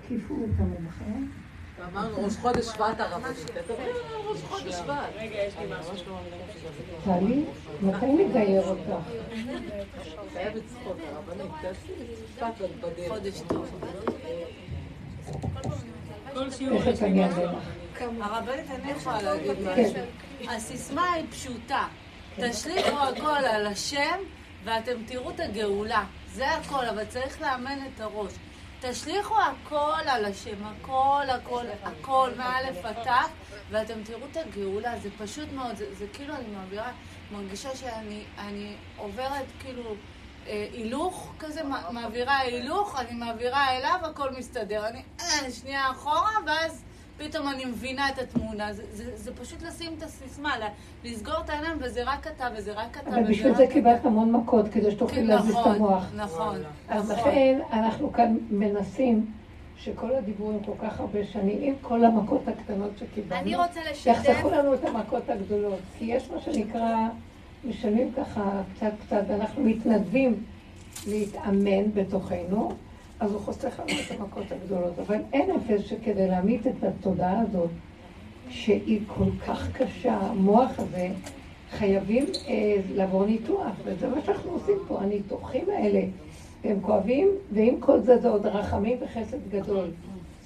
תקיפו את המלאכה. אמרנו, ראש חודש שבט הרבנית. תדברים על ראש חודש שבט. רגע, יש לי משהו. תהלי, מתי נגייר אותך? חייב לצחות, הרבנית. תעשי שבט בדרך. חודש טוב. איך את אני אדלך? הרבנית, אני יכולה להגיד משהו. הסיסמה היא פשוטה. תשליחו הכל על השם, ואתם תראו את הגאולה. זה הכל, אבל צריך לאמן את הראש. תשליחו הכל על השם, הכל, הכל, הכל, מאלף התף, ואתם תראו את הגאולה, זה פשוט מאוד, זה כאילו אני מרגישה שאני עוברת כאילו הילוך כזה, מעבירה הילוך, אני מעבירה אליו, הכל מסתדר, אני שנייה אחורה, ואז פתאום אני מבינה את התמונה, זה פשוט לשים את הסיסמה, לסגור את העיניים, וזה רק אתה, וזה רק אתה. אבל בשביל זה קיבלת המון מכות, כדי שתוכלי להזיז את המוח. נכון, נכון. לכן אנחנו כאן מנסים שכל הדיבורים כל כך הרבה שנים, כל המכות הקטנות שקיבלנו, אני רוצה לשתף. יחסכו לנו את המכות הגדולות, כי יש מה שנקרא, משלמים ככה קצת קצת, ואנחנו מתנדבים להתאמן בתוכנו, אז הוא חוסך לנו את המכות הגדולות, אבל אין אפס שכדי להעמיד את התודעה הזאת שהיא כל כך קשה, המוח הזה, חייבים לעבור ניתוח, וזה מה שאנחנו עושים פה, הניתוחים האלה, והם כואבים, ועם כל זה זה עוד רחמים וחסד גדול,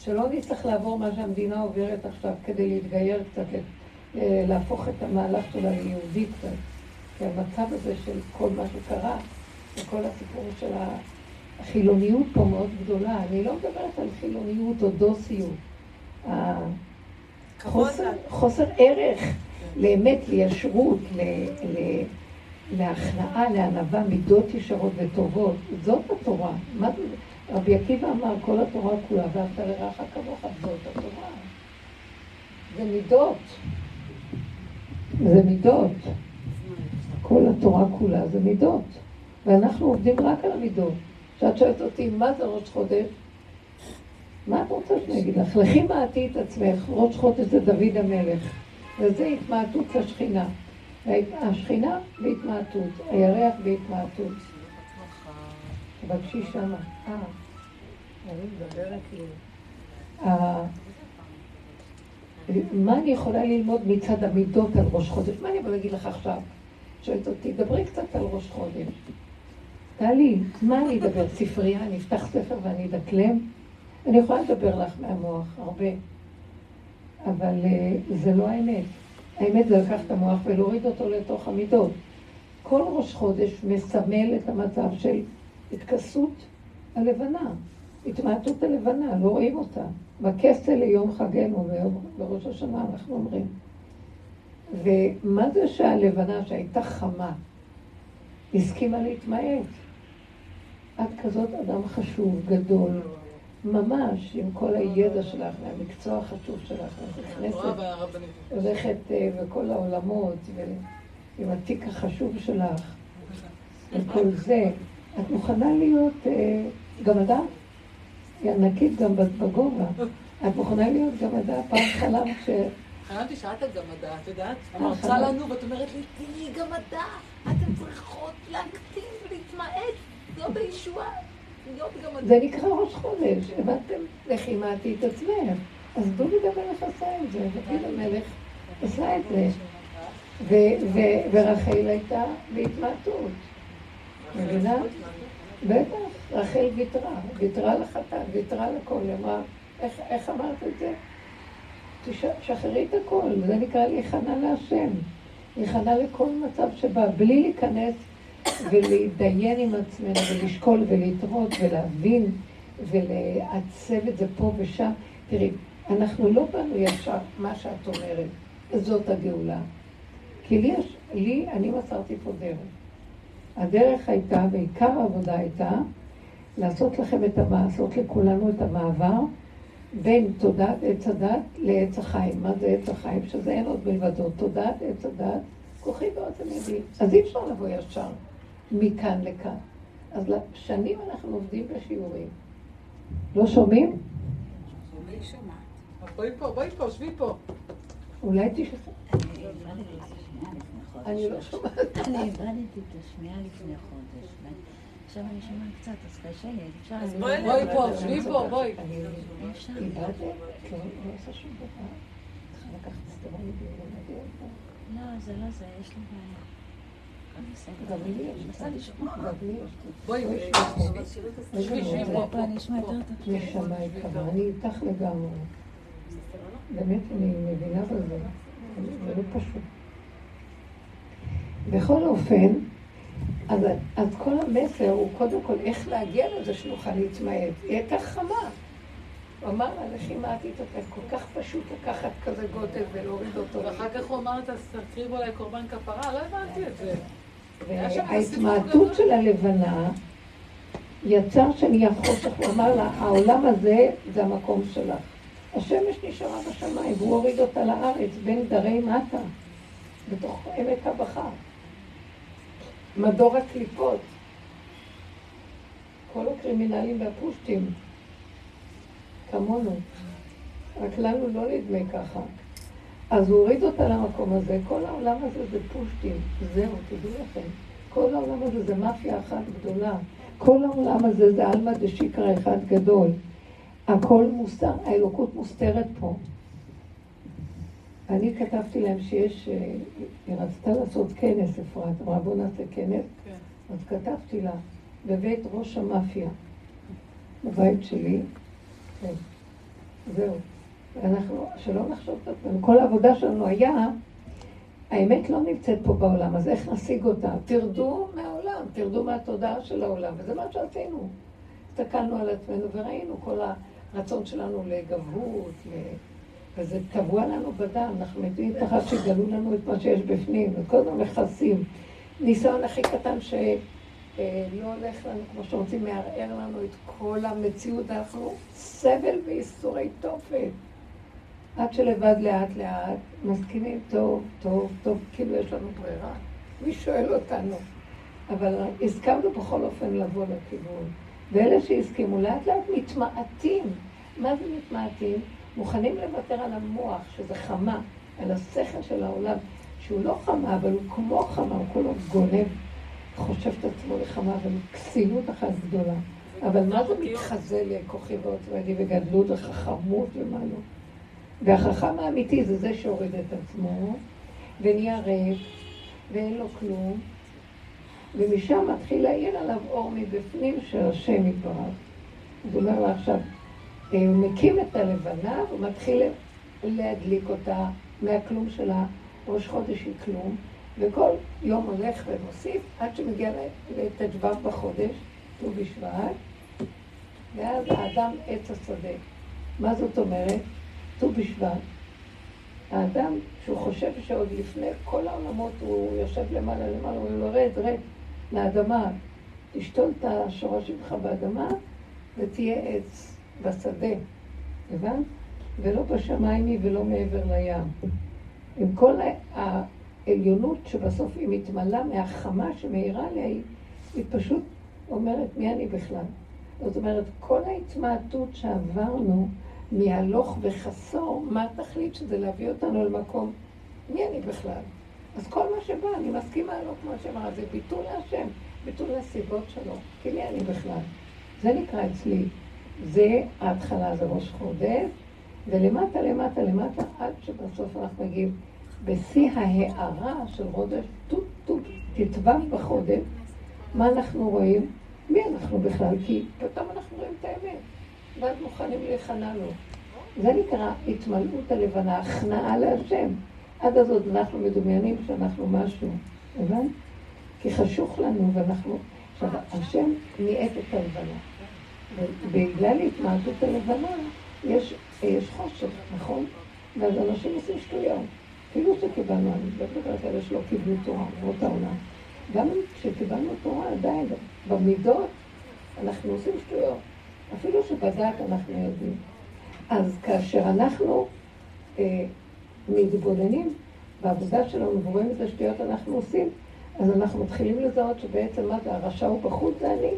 שלא נצטרך לעבור מה שהמדינה עוברת עכשיו כדי להתגייר קצת, להפוך את המהלך שלה ליהודי קצת, כי המצב הזה של כל מה שקרה, וכל הסיפור של החילוניות פה מאוד גדולה, אני לא מדברת על חילוניות או דוסיות. חוסר ערך לאמת, לישרות, להכנעה, לענווה, מידות ישרות וטובות. זאת התורה. רבי עקיבא אמר, כל התורה כולה, ואהבת לרעך כמוך, זאת התורה. זה מידות. זה מידות. כל התורה כולה זה מידות. ואנחנו עובדים רק על המידות. כשאת שואלת אותי, מה זה ראש חודש? מה את רוצה שאני אגיד לך? לכי מעטי את עצמך, ראש חודש זה דוד המלך. וזה התמעטות לשכינה. השכינה בהתמעטות, הירח בהתמעטות. תבקשי שמה. אני מדברת לי. מה אני יכולה ללמוד מצד המידות על ראש חודש? מה אני אגיד לך עכשיו? שואלת אותי, דברי קצת על ראש חודש. תהלי, מה אני אדבר? ספרייה, אני אפתח ספר ואני אדקלם? אני יכולה לדבר לך מהמוח, הרבה. אבל זה לא האמת. האמת זה לקח את המוח ולהוריד אותו לתוך המידות. כל ראש חודש מסמל את המצב של התכסות הלבנה, התמעטות הלבנה, לא רואים אותה. בכסל ליום חגנו, בראש השנה אנחנו אומרים. ומה זה שהלבנה שהייתה חמה, הסכימה להתמעט. את כזאת אדם חשוב, גדול, ממש, עם כל הידע שלך, והמקצוע החשוב שלך, הולכת בכל העולמות, ועם התיק החשוב שלך, וכל זה. את מוכנה להיות גם אדם? היא ענקית גם בגובה. את מוכנה להיות גם אדם? פעם חלם ש... חלמתי שאת הגמדה, את יודעת? אמרצה לנו ואת אומרת לי, תהיי גמדה, אתם צריכות להקטין ולהתמעט, לא בישועה, להיות גמדה. זה נקרא ראש חודש, הבאתם לחימאתי את עצמך, אז דודי המלך עשה את זה, ודוד המלך עשה את זה, ורחל הייתה בהתמעטות, מבינה? בטח, רחל ויתרה, ויתרה לחתן, ויתרה לכל, אמרה, איך אמרת את זה? שחררי את הכל, זה נקרא להיכנע להשם, להיכנע לכל מצב שבא, בלי להיכנס ולהתדיין עם עצמנו ולשקול ולהתרות ולהבין ולעצב את זה פה ושם. תראי, אנחנו לא באנו ישר מה שאת אומרת, זאת הגאולה, כי לי אני מסרתי פה דרך. הדרך הייתה, ועיקר העבודה הייתה, לעשות לכם את המעשות, לכולנו את המעבר, בין תודעת עץ הדת לעץ החיים. מה זה עץ החיים? שזה אין עוד מלבדו. תודעת עץ הדת, כוחי בעצם ידי. אז אי אפשר לבוא ישר מכאן לכאן. אז שנים אנחנו עובדים בשיעורים. לא שומעים? לא שומעת. בואי פה, שבי פה. אולי תשמע. אני לא שומעת. אני הבנתי את השמיעה לפני חודש. עכשיו אני שמעה קצת, אז קשה לי, אפשר... אז בואי פה, שבי פה, בואי. אי אפשר. היא באה וכן, לא עושה שום דבר. צריכה לקחת סתירה ידיעה ולהגיע אותה. לא, זה לא זה, יש לי בעיה. גם לי יש, נסה לשמוע. בואי, שבי פה. אני אשמע יותר טוב. נשמע איתך, אני איתך לגמרי. באמת, אני מבינה בזה. זה לא פשוט. בכל אופן, אז כל המסר הוא קודם כל איך להגיע לזה שנוכל להתמעט. היא הייתה חמה. הוא אמר לאנשים, מה עתית אותה? כל כך פשוט לקחת כזה גודל ולהוריד אותו. ואחר כך הוא אמר, תקריבו עליי קורבן כפרה, לא הבנתי את זה. וההתמעטות של הלבנה יצר שנהיה חושך. הוא אמר לה, העולם הזה זה המקום שלך. השמש נשארה בשמיים, והוא הוריד אותה לארץ בין דרי מטה, בתוך עמק הבכה. מדור הקליפות, כל הקרימינלים והפושטים, כמונו, רק לנו לא נדמה ככה. אז הוא הוריד אותה למקום הזה, כל העולם הזה זה פושטים, זהו, תדעו לכם. כל העולם הזה זה מאפיה אחת גדולה, כל העולם הזה זה אלמא דשיקרא אחד גדול. הכל מוסתר, האלוקות מוסתרת פה. אני כתבתי להם שיש, היא רצתה לעשות כנס, אפרת, אמרה בוא נעשה כנס, אז כתבתי לה, בבית ראש המאפיה, בבית שלי, כן. זהו. ואנחנו, שלא נחשוב את עצמנו, כל העבודה שלנו היה, האמת לא נמצאת פה בעולם, אז איך נשיג אותה? תרדו מהעולם, תרדו מהתודעה של העולם, וזה מה שעשינו. הסתכלנו על עצמנו וראינו כל הרצון שלנו לגבות, וזה טבוע לנו בדם, אנחנו מתאים פחד שגלו לנו את מה שיש בפנים, וקודם מכסים. ניסיון הכי קטן שלא הולך לנו כמו שרוצים, מערער לנו את כל המציאות, אנחנו סבל ואיסורי תופת. עד שלבד לאט לאט, מסכימים טוב, טוב, טוב, כאילו יש לנו ברירה. מי שואל אותנו? אבל הסכמנו בכל אופן לבוא לכיוון. ואלה שהסכימו לאט לאט מתמעטים. מה זה מתמעטים? מוכנים לוותר על המוח, שזה חמה, על השכל של העולם, שהוא לא חמה, אבל הוא כמו חמה, הוא כולו גונב, חושב את עצמו לחמה, אבל הוא כסילות אחת גדולה. אבל מה זה מתחזה לכוחי ועוצבני וגדלות וחכמות ומה לא? והחכם האמיתי זה זה שהוריד את עצמו, ונהיה רב, ואין לו כלום, ומשם מתחיל להעיר עליו אור מבפנים של השם יתברך. זאת אומרת עכשיו, הוא מקים את הלבנה ומתחיל להדליק אותה מהכלום שלה, ראש חודש היא כלום, וכל יום הולך ומוסיף עד שמגיע לט"ו בחודש, ט"ו בשבט, ואז האדם עץ השדה. מה זאת אומרת? ט"ו בשבט. האדם שהוא חושב שעוד לפני כל העולמות הוא יושב למעלה למעלה, הוא יורד, רד לאדמה, תשתול את השורש שלך באדמה ותהיה עץ. בשדה, הבנת? ולא בשמיים היא ולא מעבר לים. עם כל העליונות שבסוף היא מתמלאה מהחמה שמאירה עליה, היא פשוט אומרת מי אני בכלל. זאת אומרת, כל ההתמעטות שעברנו מהלוך וחסור, מה התכלית שזה להביא אותנו למקום? מי אני בכלל? אז כל מה שבא, אני מסכימה לו כמו שאמרה, זה ביטול להשם, ביטול לסיבות שלו, כי מי אני בכלל? זה נקרא אצלי. זה ההתחלה, זה ראש חודש, ולמטה, למטה, למטה, עד שבסוף אנחנו מגיעים בשיא ההערה של חודש, תטבע בחודש, מה אנחנו רואים? מי אנחנו בכלל? כי פתאום אנחנו רואים את האמת, ואז מוכנים להיכנע לו. זה נקרא התמלאות הלבנה, הכנעה להשם. עד אז עוד אנחנו מדומיינים שאנחנו משהו, הבנת? כי חשוך לנו ואנחנו... עכשיו, השם ניעט את הלבנה. ובגלל התמעטות הלבנה יש חושך, נכון? ואז אנשים עושים שטויות. כאילו שקיבלנו, אני מדבר רק אלה שלא קיבלו תורה, זאת העונה. גם כשקיבלנו תורה עדיין, במידות, אנחנו עושים שטויות. אפילו שבדעת אנחנו יודעים. אז כאשר אנחנו מתבוננים בעבודה שלנו ורואים את השטויות אנחנו עושים, אז אנחנו מתחילים לזהות שבעצם מה זה, הרשע הוא בחוץ, זה אני.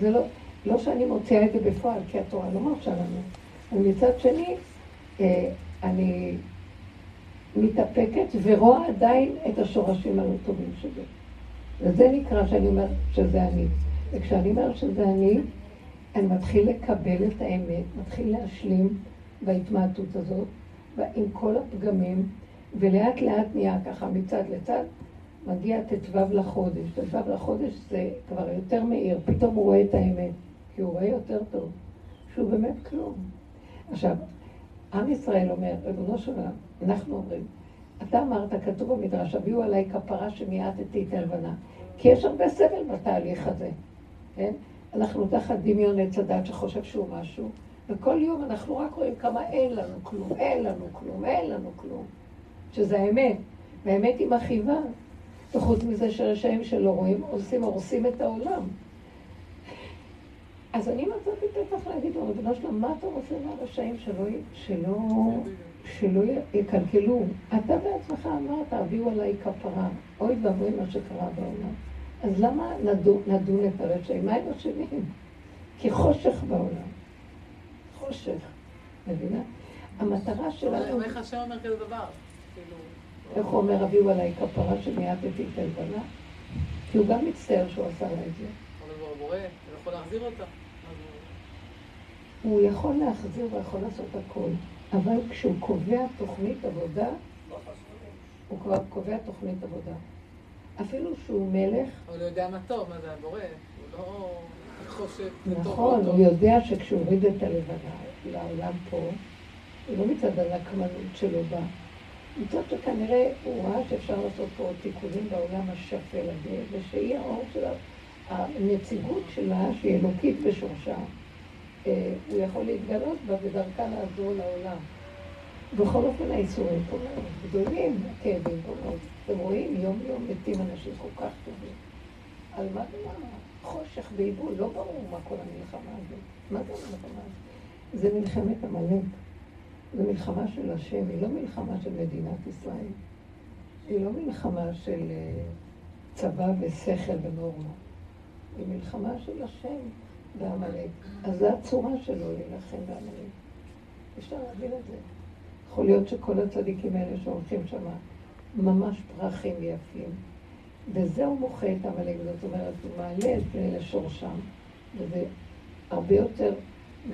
זה לא... לא שאני מוציאה את זה בפועל, כי התורה לא מרשה לנו. ומצד שני, אני מתאפקת ורואה עדיין את השורשים הלא טובים שלי. וזה נקרא שאני אומרת שזה אני. וכשאני אומר שזה אני מתחיל לקבל את האמת, מתחיל להשלים בהתמעטות הזאת, עם כל הפגמים, ולאט לאט נהיה ככה מצד לצד, מגיע תתוו לחודש. תתוו לחודש זה כבר יותר מהיר, פתאום הוא רואה את האמת, כי הוא רואה יותר טוב, שהוא באמת כלום. עכשיו, עם ישראל אומר, רבונו שלה, אנחנו אומרים, אתה אמרת, כתוב במדרש, הביאו עליי כפרה שמיעטתי את הלבנה, כי יש הרבה סבל בתהליך הזה, כן? אנחנו תחת דמיון עץ הדת שחושב שהוא משהו, וכל יום אנחנו רק רואים כמה אין לנו כלום, אין לנו כלום, אין לנו כלום, שזה האמת, והאמת היא מחיבה, וחוץ מזה שרשעים שלא רואים, הורסים את העולם. אז אני מצאתי תפך להגיד, רבנו שלה, מה אתה רוצה מהרשעים שלא יקלקלו? אתה בעצמך אמרת, הביאו עליי כפרה, אוי ואבוי מה שקרה בעולם. אז למה נדון את הרשעים? מה הם השנים? כי חושך בעולם. חושך, מבינה? המטרה שלנו... איך השם אומר כזה דבר? איך הוא אומר, הביאו עליי כפרה שמיעטתי את הלבנה? כי הוא גם מצטער שהוא עשה לה את זה. הוא יכול להחזיר אותה. הוא יכול להחזיר ויכול לעשות הכל, אבל כשהוא קובע תוכנית עבודה, הוא כבר קובע תוכנית עבודה. אפילו שהוא מלך... הוא לא יודע מה טוב, מה זה הבורא, הוא לא חושב... נכון, הוא יודע שכשהוא הוריד את הלבנה לעולם פה, הוא לא מצד הנקמנות שלו בא. מצד שכנראה הוא ראה שאפשר לעשות פה תיקונים בעולם השפל הזה, ושהיא האור שלה, הנציגות שלה, שהיא אלוקית בשורשה, הוא יכול להתגלות בה ודרכה לעזור לעולם. בכל אופן האיסורים פה מאוד גדולים, הכאבים פה מאוד. אתם רואים, יום יום מתים אנשים כל כך טובים. על מה זה מה? חושך בעיבול, לא ברור מה כל המלחמה הזאת. מה זה המלחמה הזאת? זה מלחמת עמלק. זו מלחמה של השם, היא לא מלחמה של מדינת ישראל. היא לא מלחמה של צבא ושכל ונורמה. היא מלחמה של השם בעמלק. אז זו הצורה שלו להילחם בעמלק. אפשר להבין את זה. יכול להיות שכל הצדיקים האלה שהולכים שם ממש פרחים יפים. וזה הוא מוחה את עמלק, זאת אומרת, הוא מעלה את זה לשורשם, וזה הרבה יותר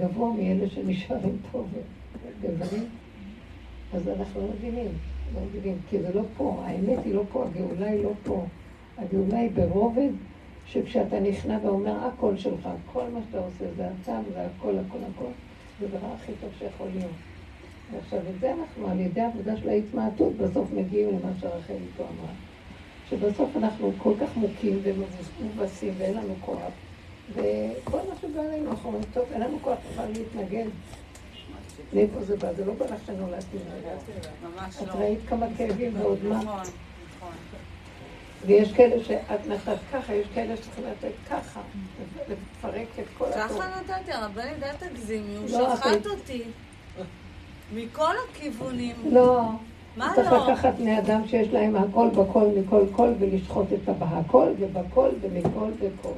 גבוה מאלה שנשארים פה וגברים. אז אנחנו לא מבינים, כי זה לא פה, האמת היא לא פה, הגאולה היא לא פה. הגאולה היא ברובד, שכשאתה נכנע ואומר, הכל שלך, כל מה שאתה עושה זה עצם, זה הכל, זה דבר הכי טוב שיכול להיות. ועכשיו את זה אנחנו על ידי העבודה של ההתמעטות בסוף מגיעים למה שרחל איתו אמרה, שבסוף אנחנו כל כך מוקים ומובסים ואין לנו כוח, וכל מה שבא עלינו אנחנו אומרים, טוב, אין לנו כוח כבר להתנגד. לאיפה זה בא, זה לא בא לך שנולדתי נגד. את ראית כמה כאבים ועוד מה. ויש כאלה שאת נתת ככה, יש כאלה שצריך לתת ככה, לפרק את כל הכל. ככה נתתי, הרבני די תגזימי, הוא שחט אותי. מכל הכיוונים. לא. מה לא? צריך לקחת בני אדם שיש להם הכל בכל מכל כל ולשחוט את הבהכל ובכל ומכל וכל.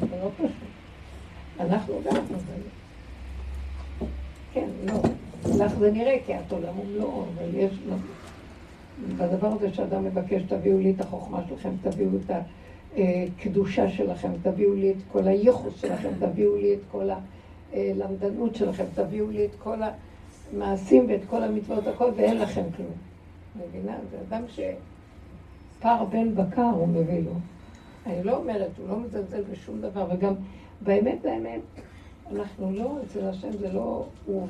זה לא פשוט. אנחנו גם נובעים. כן, לא. לך זה נראה כי את עולם לא, אבל יש לנו. והדבר הזה שאדם מבקש, תביאו לי את החוכמה שלכם, תביאו את הקדושה שלכם, תביאו לי את כל הייחוס שלכם, תביאו לי את כל הלמדנות שלכם, תביאו לי את כל ה... מעשים ואת כל המצוות הכל, ואין לכם כלום. מבינה? זה אדם שפר בן בקר הוא מביא לו. אני לא אומרת, הוא לא מזלזל בשום דבר, וגם באמת, אנחנו לא, אצל השם זה לא הוא,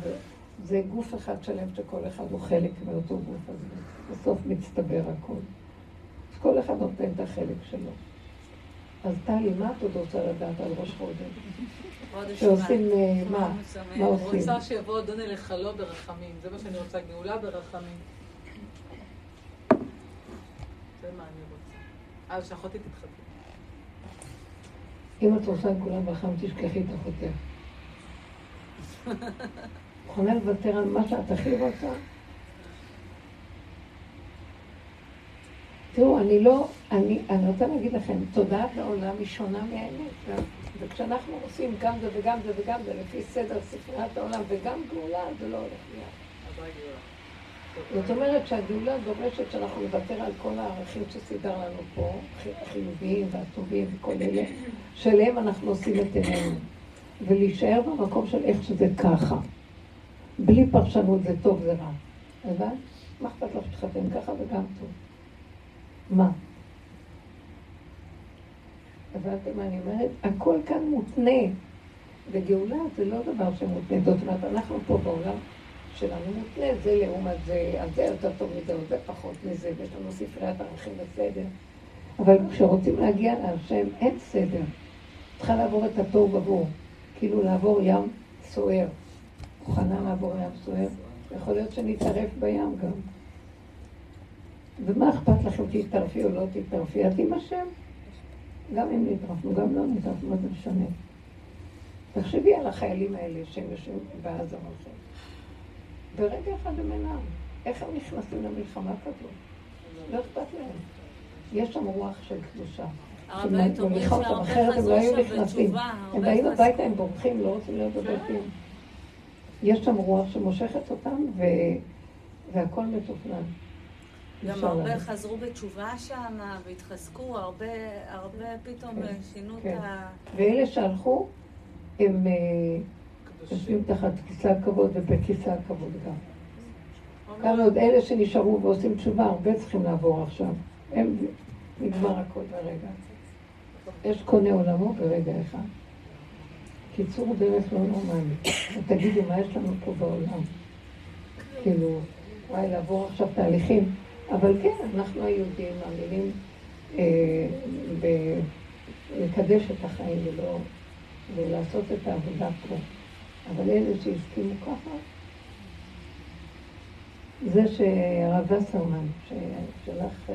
זה גוף אחד שלם שכל אחד הוא חלק מאותו גוף הזה. בסוף מצטבר הכל. אז כל אחד נותן את החלק שלו. אז טלי, מה את עוד רוצה לדעת על ראש חודש? שעושים מה? מה עושים? אני רוצה שיבוא אדוני לחלו ברחמים. זה מה שאני רוצה, גאולה ברחמים. זה מה אני רוצה. אז שאחותי תתחתן. אם את רוצה גאולה ברחמים, תשכחי את אחותיה. יכולה לוותר על מה שאת הכי רוצה? תראו, אני רוצה להגיד לכם, תודעת העולם היא שונה מהאמת, וכשאנחנו עושים גם זה וגם זה וגם זה, לפי סדר ספריית העולם וגם גאולה, זה לא הולך מיד. זאת אומרת שהגאולה דורשת שאנחנו נוותר על כל הערכים שסידר לנו פה, החיוביים והטובים וכל אלה, שלהם אנחנו עושים את עינינו. ולהישאר במקום של איך שזה ככה. בלי פרשנות זה טוב, זה רע. אבל מה אכפת לך שתחתן ככה וגם טוב? מה? הבנתם מה אני אומרת? הכל כאן מותנה. וגאולה זה לא דבר שמותנה. זאת אומרת, אנחנו פה בעולם שלנו מותנה, זה לעומת זה, אז זה יותר טוב מזה, או זה פחות מזה, ויש לנו ספריית ערכים בסדר. אבל כשרוצים להגיע להשם, אין סדר. צריכה לעבור את התוהו ובוהו, כאילו לעבור ים סוער. מוכנה לעבור ים סוער? יכול להיות שנתערף בים גם. ומה אכפת לכם תתערפי או לא תתערפי? את עם השם? גם אם נתרפנו, גם לא נתרפנו, זה משנה. תחשבי על החיילים האלה שהם יושבים בעזה הולכים. ברגע אחד הם אינם. איך הם נכנסים למלחמה כזאת? לא אכפת להם. יש שם רוח של קדושה. הרבה היית אומרים שהרבה חזרו שם בתשובה. הם באים הביתה, הם בורחים, לא רוצים להיות בבתים. יש שם רוח שמושכת אותם והכל מתופנן. גם הרבה חזרו בתשובה שם והתחזקו, הרבה פתאום שינו את ה... ואלה שהלכו, הם יושבים תחת כיסא הכבוד ובכיסא הכבוד גם. גם עוד אלה שנשארו ועושים תשובה, הרבה צריכים לעבור עכשיו. הם נגמר הכל ברגע. יש קונה עולמו ברגע אחד. קיצור דרך לא נורמלי. תגידי מה יש לנו פה בעולם. כאילו, וואי, לעבור עכשיו תהליכים. אבל כן, אנחנו היהודים מאמינים לקדש את החיים ולא... ולעשות את העבודה פה. אבל אלה שהסכימו ככה, זה שהרב וסרמן, ששלח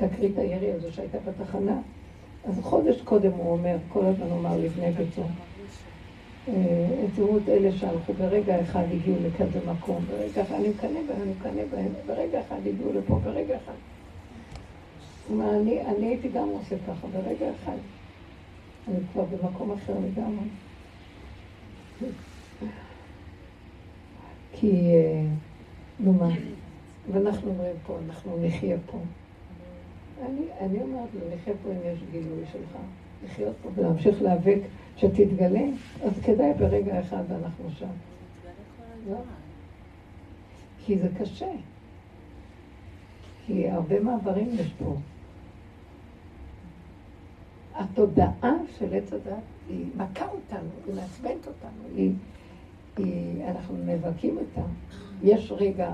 בתקרית הירי הזו שהייתה בתחנה, אז חודש קודם הוא אומר, כל הזמן אומר לבני ביתו, תראו את אלה שהלכו, ברגע אחד הגיעו לכזה מקום, ברגע אחד, אני מקנה בהם, ברגע אחד הגיעו לפה, ברגע אחד. כלומר, אני הייתי גם עושה ככה, ברגע אחד. אני כבר במקום אחר לגמרי. כי, נאמר, ואנחנו אומרים פה, אנחנו נחיה פה. אני אומרת לו, נחיה פה אם יש גילוי שלך. לחיות פה ולהמשיך להיאבק שתתגלה, אז כדאי ברגע אחד ואנחנו שם. כי זה קשה. כי הרבה מעברים יש פה. התודעה של עץ הדת היא מכה אותנו, היא מעצבנת אותנו, אנחנו מבקים אותה. יש רגע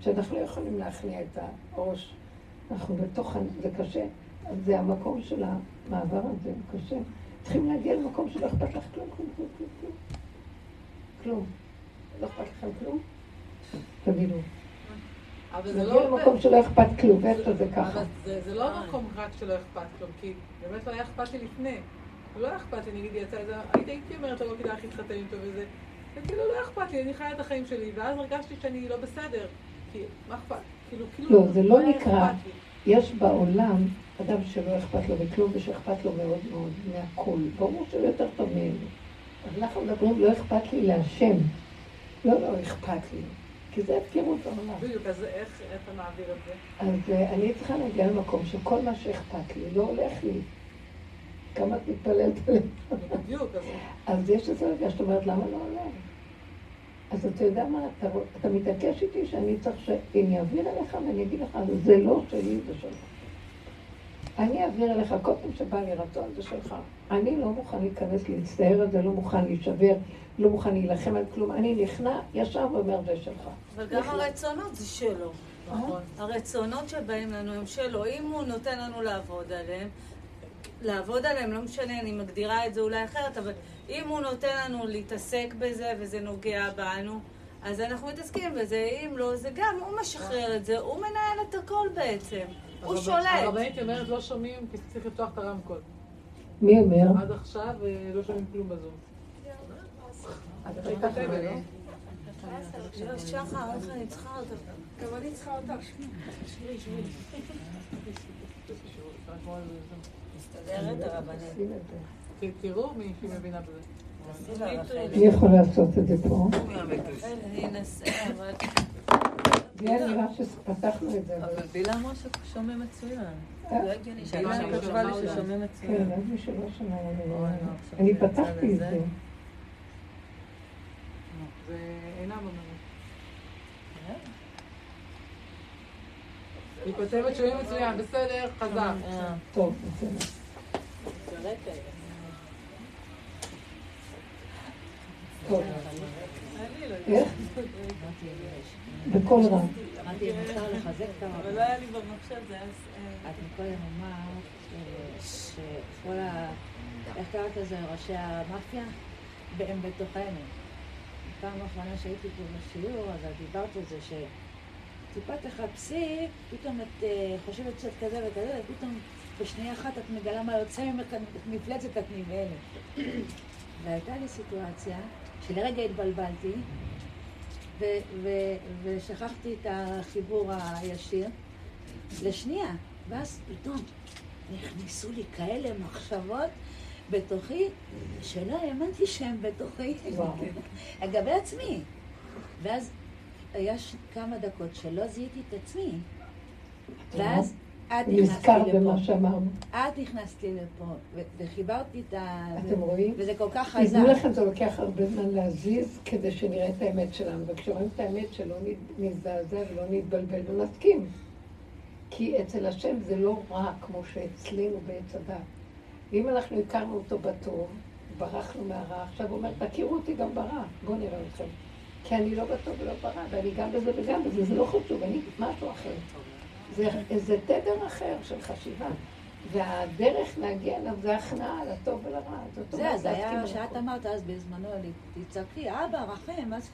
שאנחנו לא יכולים להכניע את הראש, אנחנו בתוך, זה קשה, אז זה המקום של המעבר הזה, הוא קשה. צריכים להגיע למקום שלא אכפת לך כלום, כלום, כלום, כלום. כלום. לא אכפת לכם כלום? תגידו. נגיע למקום שלא אכפת כלום, ואיפה זה ככה. זה לא מקום רק שלא אכפת כלום, כי באמת לא היה אכפת לי לפני. לא אכפת לי, נגיד יצא את זה, הייתי אומרת לו, לא כדאי להתחתן איתו וזה. וכאילו לא אכפת לי, אני חיה את החיים שלי, ואז הרגשתי שאני לא בסדר. כי מה אכפת? לא, זה לא נקרא. יש בעולם אדם שלא אכפת לו בכלום, ושאכפת לו מאוד מאוד מהכל. ברור שהוא יותר טוב מאלו. אז אנחנו מדברים, לא אכפת לי להשם. לא אכפת לי. כי זה הפקירות העולם. בדיוק, אז איך אתה מעביר את זה? אז אני צריכה להגיע למקום שכל מה שאכפת לי, לא הולך לי. כמה את מתפללת עליו. בדיוק. אז יש לזה רגע שאת אומרת, למה לא עולה? אז אתה יודע מה, אתה מתעקש איתי שאני צריך שאני אעביר אליך ואני אגיד לך, זה לא שלי, זה שלך. אני אעביר אליך, כל פעם שבא לי רצון, זה שלך. אני לא מוכן להיכנס, להצטער את זה, לא מוכן להישבר, לא מוכן להילחם על כלום. אני נכנע, ישר ואומר, זה שלך. אבל גם הרצונות זה שלו. נכון. הרצונות שבאים לנו הם שלו. אם הוא נותן לנו לעבוד עליהם, לא משנה, אני מגדירה את זה אולי אחרת, אבל אם הוא נותן לנו להתעסק בזה וזה נוגע בנו, אז אנחנו מתעסקים בזה. אם לא, זה גם, הוא משחרר את זה, הוא מנהל את הכל בעצם. הוא שולט. הרבנית אומרת, לא שומעים, כי צריך לפתוח את הרמקול. מי אומר? עד עכשיו לא שומעים כלום בזום. אז אתה איתך ממנו? לא, שחר, איך אני צריכה אותך? גם אני צריכה אותך. שמי. מסתדרת הרבנית. תראו מי שמבינה בזה. מי יכול לעשות את זה פה? זה היה נראה שפתחנו את זה. אבל בילה אמרה ששומע מצוין. לא הגיוני שכתבה לי ששומע מצוין. כן, אז מי שלא שומע אני פתחתי את זה. זה אינה במנות. היא כותבת שומעים מצוין, בסדר, חזק. טוב, בסדר. טוב. איך? בכל רע. אמרתי, אם אפשר לחזק את הרב. אבל לא היה לי במחשב, זה היה... את מקודם אמרת שכל ה... איך קראת לזה ראשי המאפיה? הם בתוכנו. פעם האחרונה שהייתי פה בשיעור, אז דיברת על זה שטיפה תחפשי, פתאום את חושבת שאת כזה וכזה, פתאום בשנייה אחת את מגלה מה יוצא ממך, את מפלצת, את נבהלת. והייתה לי סיטואציה שלרגע התבלבלתי, ושכחתי את החיבור הישיר לשנייה, ואז פתאום נכנסו לי כאלה מחשבות בתוכי, שלא האמנתי שהם בתוכי, אגבי עצמי. ואז היה כמה דקות שלא זיהיתי את עצמי, ואז את נכנסת לי לפה. את נכנסת לי לפה, וחיברתי את ה... אתם רואים? וזה כל כך חזק. תדעו לכם, זה לוקח הרבה זמן להזיז כדי שנראה את האמת שלנו, וכשרואים את האמת שלא נזדעזע ולא נתבלבל ונסכים. כי אצל השם זה לא רע כמו שאצלנו בעץ הדת. ואם אנחנו הכרנו אותו בטוב, ברחנו מהרע, עכשיו הוא אומר, תכירו אותי גם ברע, בוא נראה אתכם. כי אני לא בטוב ולא ברע, ואני גם בזה וגם בזה, זה לא חשוב, אני משהו אחר. זה תדר אחר של חשיבה. והדרך להגיע אליו זה הכנעה לטוב ולרע. זה, זה היה שאת אמרת אז בזמנו, תצעקי, אבא, רחם, אז...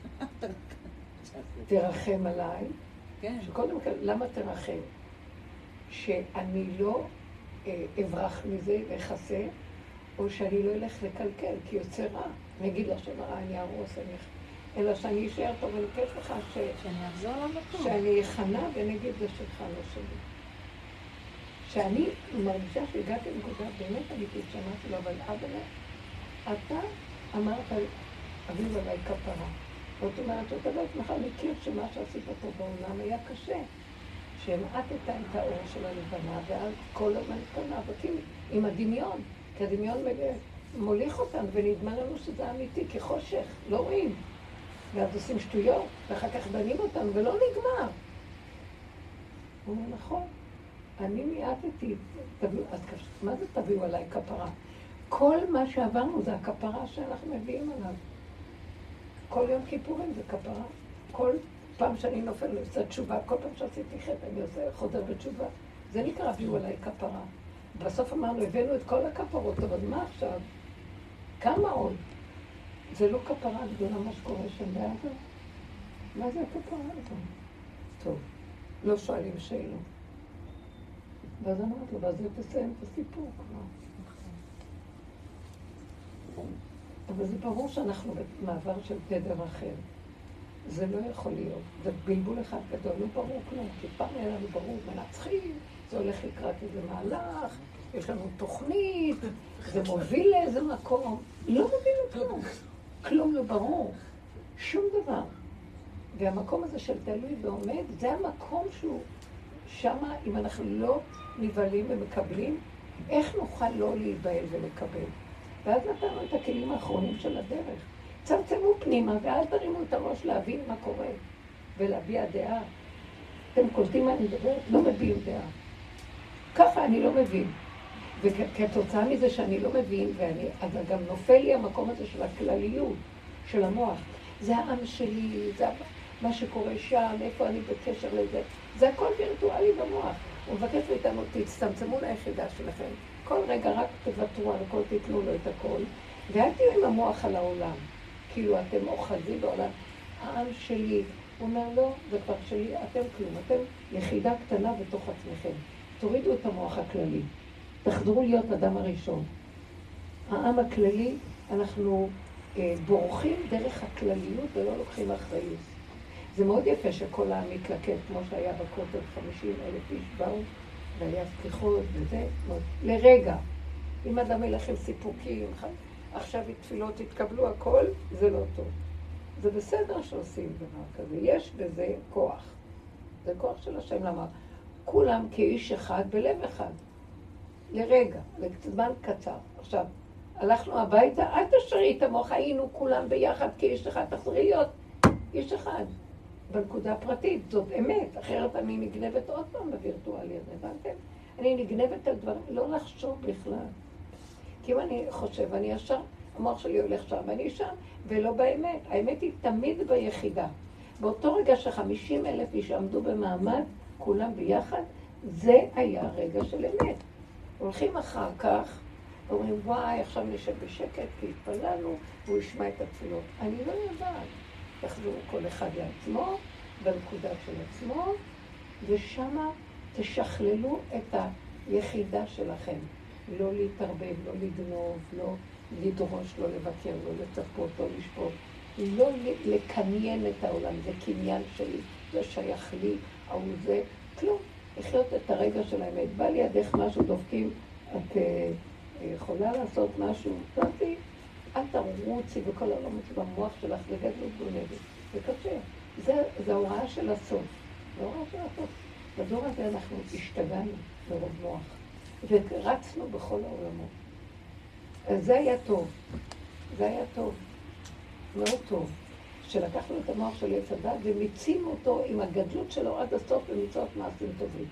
תרחם עליי. כן. שקודם כל, למה תרחם? שאני לא... אברח מזה וחסה, או שאני לא אלך לקלקל, כי יוצא רע. נגיד לה שברע, אני ארוס, אני... אלא שאני אשאר פה ונקש לך ש... שאני אחזור למקום. שאני אכנה ונגיד זה שלך לא שלי. שאני מרגישה שהגעתי לנקודה, באמת אני תשמעתי לו, אבל אבא, אתה אמרת אביב עליי כפרה. זאת אומרת, אתה לא עצמך מכיר שמה שעשית פה בעולם היה קשה. שמעטת את האור של הלבנה, ואז כל הזמן התקלנו אבקים עם הדמיון, כי הדמיון מוליך אותנו, ונדמה לנו שזה אמיתי, כחושך, לא רואים. ואז עושים שטויות, ואחר כך דנים אותנו, ולא נגמר. הוא אומר, נכון, אני מיעטתי, מה זה תביאו עליי כפרה? כל מה שעברנו זה הכפרה שאנחנו מביאים עליו. כל יום כיפורים זה כפרה, כל... פעם שאני נופל לבצע תשובה, כל פעם שעשיתי חטא, אני עושה חוזר בתשובה. זה נקרא ביאו עליי כפרה. בסוף אמרנו, הבאנו את כל הכפרות, אבל מה עכשיו? כמה עוד? זה לא כפרה גדולה מה שקורה שם בעזה? מה זה הכפרה הזו? טוב, לא שואלים שאלות. ואז אמרת לו, ואז תסיים את הסיפור כבר. אבל זה ברור שאנחנו במעבר של תדר אחר. זה לא יכול להיות, זה בלבול אחד גדול, לא ברור כלום, כי פעם היה לנו ברור מנצחים, זה הולך לקראת איזה מהלך, יש לנו תוכנית, זה מוביל לאיזה מקום, לא מוביל כלום, כלום לא ברור, שום דבר. והמקום הזה של תלוי ועומד, זה המקום שהוא שמה, אם אנחנו לא נבהלים ומקבלים, איך נוכל לא להיבהל ולקבל? ואז נתנו את הכלים האחרונים של הדרך. צמצמו פנימה, ואז תרימו את הראש להבין מה קורה, ולהביע דעה. אתם קולטים מה אני מדברת? לא מביאים דעה. ככה אני לא מבין. וכתוצאה מזה שאני לא מבין, אז גם נופל לי המקום הזה של הכלליות, של המוח. זה העם שלי, זה מה שקורה שם, איפה אני בקשר לזה. זה הכל וירטואלי במוח. הוא מבקש מאיתנו, תצטמצמו ליחידה שלכם. כל רגע רק תוותרו על הכל, תתנו לו את הכל. ואל תהיו עם המוח על העולם. כאילו אתם אוחזים בעולם, העם שלי, הוא אומר לא, זה כבר שלי, אתם כלום, אתם יחידה קטנה בתוך עצמכם. תורידו את המוח הכללי, תחזרו להיות אדם הראשון. העם הכללי, אנחנו בורחים דרך הכלליות ולא לוקחים אחריות. זה מאוד יפה שכל העם מתלכד, כמו שהיה בכותל 50,000 איש באו, והיה סליחות וזה, לרגע. אם אדם יהיה לכם סיפוקים, עכשיו תפילות יתקבלו, הכל, זה לא טוב. זה בסדר שעושים דבר כזה, יש בזה כוח. זה כוח של השם, למה? כולם כאיש אחד בלב אחד. לרגע, לזמן קצר. עכשיו, הלכנו הביתה, אל תשארי את המוח, היינו כולם ביחד כאיש אחד, תחזרי להיות איש אחד. בנקודה הפרטית, זאת אמת, אחרת אני נגנבת עוד פעם בווירטואלי הזה, הבנתם? אני נגנבת על דברים, לא לחשוב בכלל. כי אם אני חושב, אני ישר, המוח שלי הולך שם, אני שם, ולא באמת. האמת היא תמיד ביחידה. באותו רגע ש50,000 ישעמדו במעמד, כולם ביחד, זה היה רגע של אמת. הולכים אחר כך, אומרים, וואי, עכשיו נשב בשקט, כי התפללנו, והוא ישמע את התפילות. אני לא יודעת. תחזרו כל אחד לעצמו, בנקודה של עצמו, ושם תשכללו את היחידה שלכם. לא להתערבב, לא לגנוב, לא לדרוש, לא לבקר, לא לצפות, לא לשפוט. לא לקניין את העולם, זה קניין שלי, זה שייך לי, או זה, כלום. לחיות את הרגע של האמת. בא לי ידך משהו, דופקים, את יכולה לעשות משהו, תעשי. אל תרוצי וכל העולמות במוח שלך, זה גדלות גונבת. זה קשה. זה ההוראה של הסוף. זה ההוראה של הסוף. בדור הזה אנחנו השתגענו ברוב מוח, ורצנו בכל העולמות. אז זה היה טוב. זה היה טוב. מאוד טוב. שלקחנו את המוח של עץ הדת ומיצינו אותו עם הגדלות שלו עד הסוף ומצוות מעשים טובים.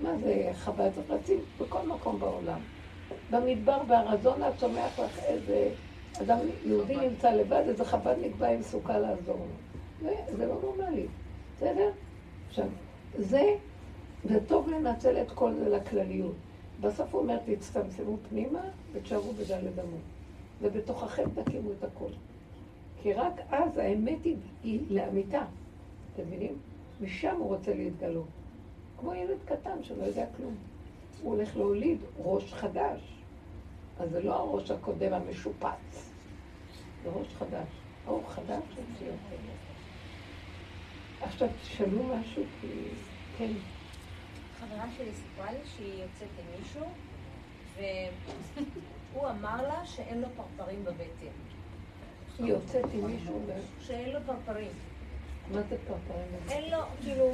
מה זה חווה? זה רצים בכל מקום בעולם. במדבר, בארזונה, צומח לך איזה... אדם יהודי נמצא לבד, איזה חב"ד נקבע עם סוכה לעזור לו. זה לא נורמלי, בסדר? עכשיו, זה טוב לנצל את כל זה לכלליות. בסוף הוא אומר, תצטמצמו פנימה ותשארו בדלת אמות. ובתוככם תקימו את הכל. כי רק אז האמת היא לאמיתה. אתם מבינים? משם הוא רוצה להתגלות. כמו ילד קטן שלא יודע כלום. הוא הולך להוליד ראש חדש. אז זה לא הראש הקודם המשופץ, זה ראש חדש, אור חדש של ציון. עכשיו תשאלו משהו, כי... כן. חברה שלי סיפרה לי שהיא יוצאת עם מישהו, והוא אמר לה שאין לו פרפרים בבטן. היא יוצאת עם מישהו? שאין לו פרפרים. מה זה פרפרים? אין לו, כאילו,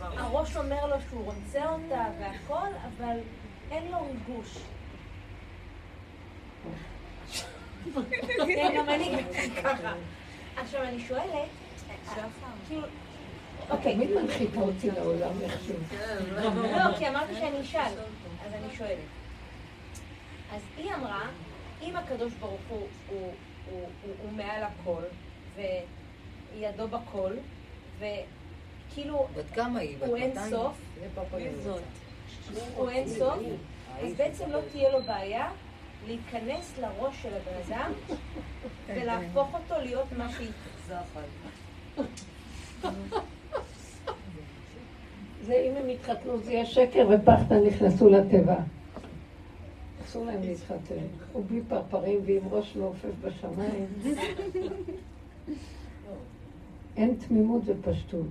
הראש אומר לו שהוא רוצה אותה והכל, אבל אין לו ריגוש. כן, גם אני ככה. עכשיו אני שואלת, אוקיי, תמיד מנחיתה אותי לעולם איכשהו. לא, כי אמרתי שאני אשאל, אז אני שואלת. אז היא אמרה, אם הקדוש ברוך הוא מעל הכל, וידו בכל, וכאילו הוא אין סוף, הוא אין סוף, אז בעצם לא תהיה לו בעיה להיכנס לראש של הבן אדם ולהפוך אותו להיות מה שיחזר. זה אם הם התחתנו זה יהיה שקר ופחתן נכנסו לטבע. אסור להם להתחתן. הוא בלי פרפרים ועם ראש מעופף בשמיים. אין תמימות ופשטות.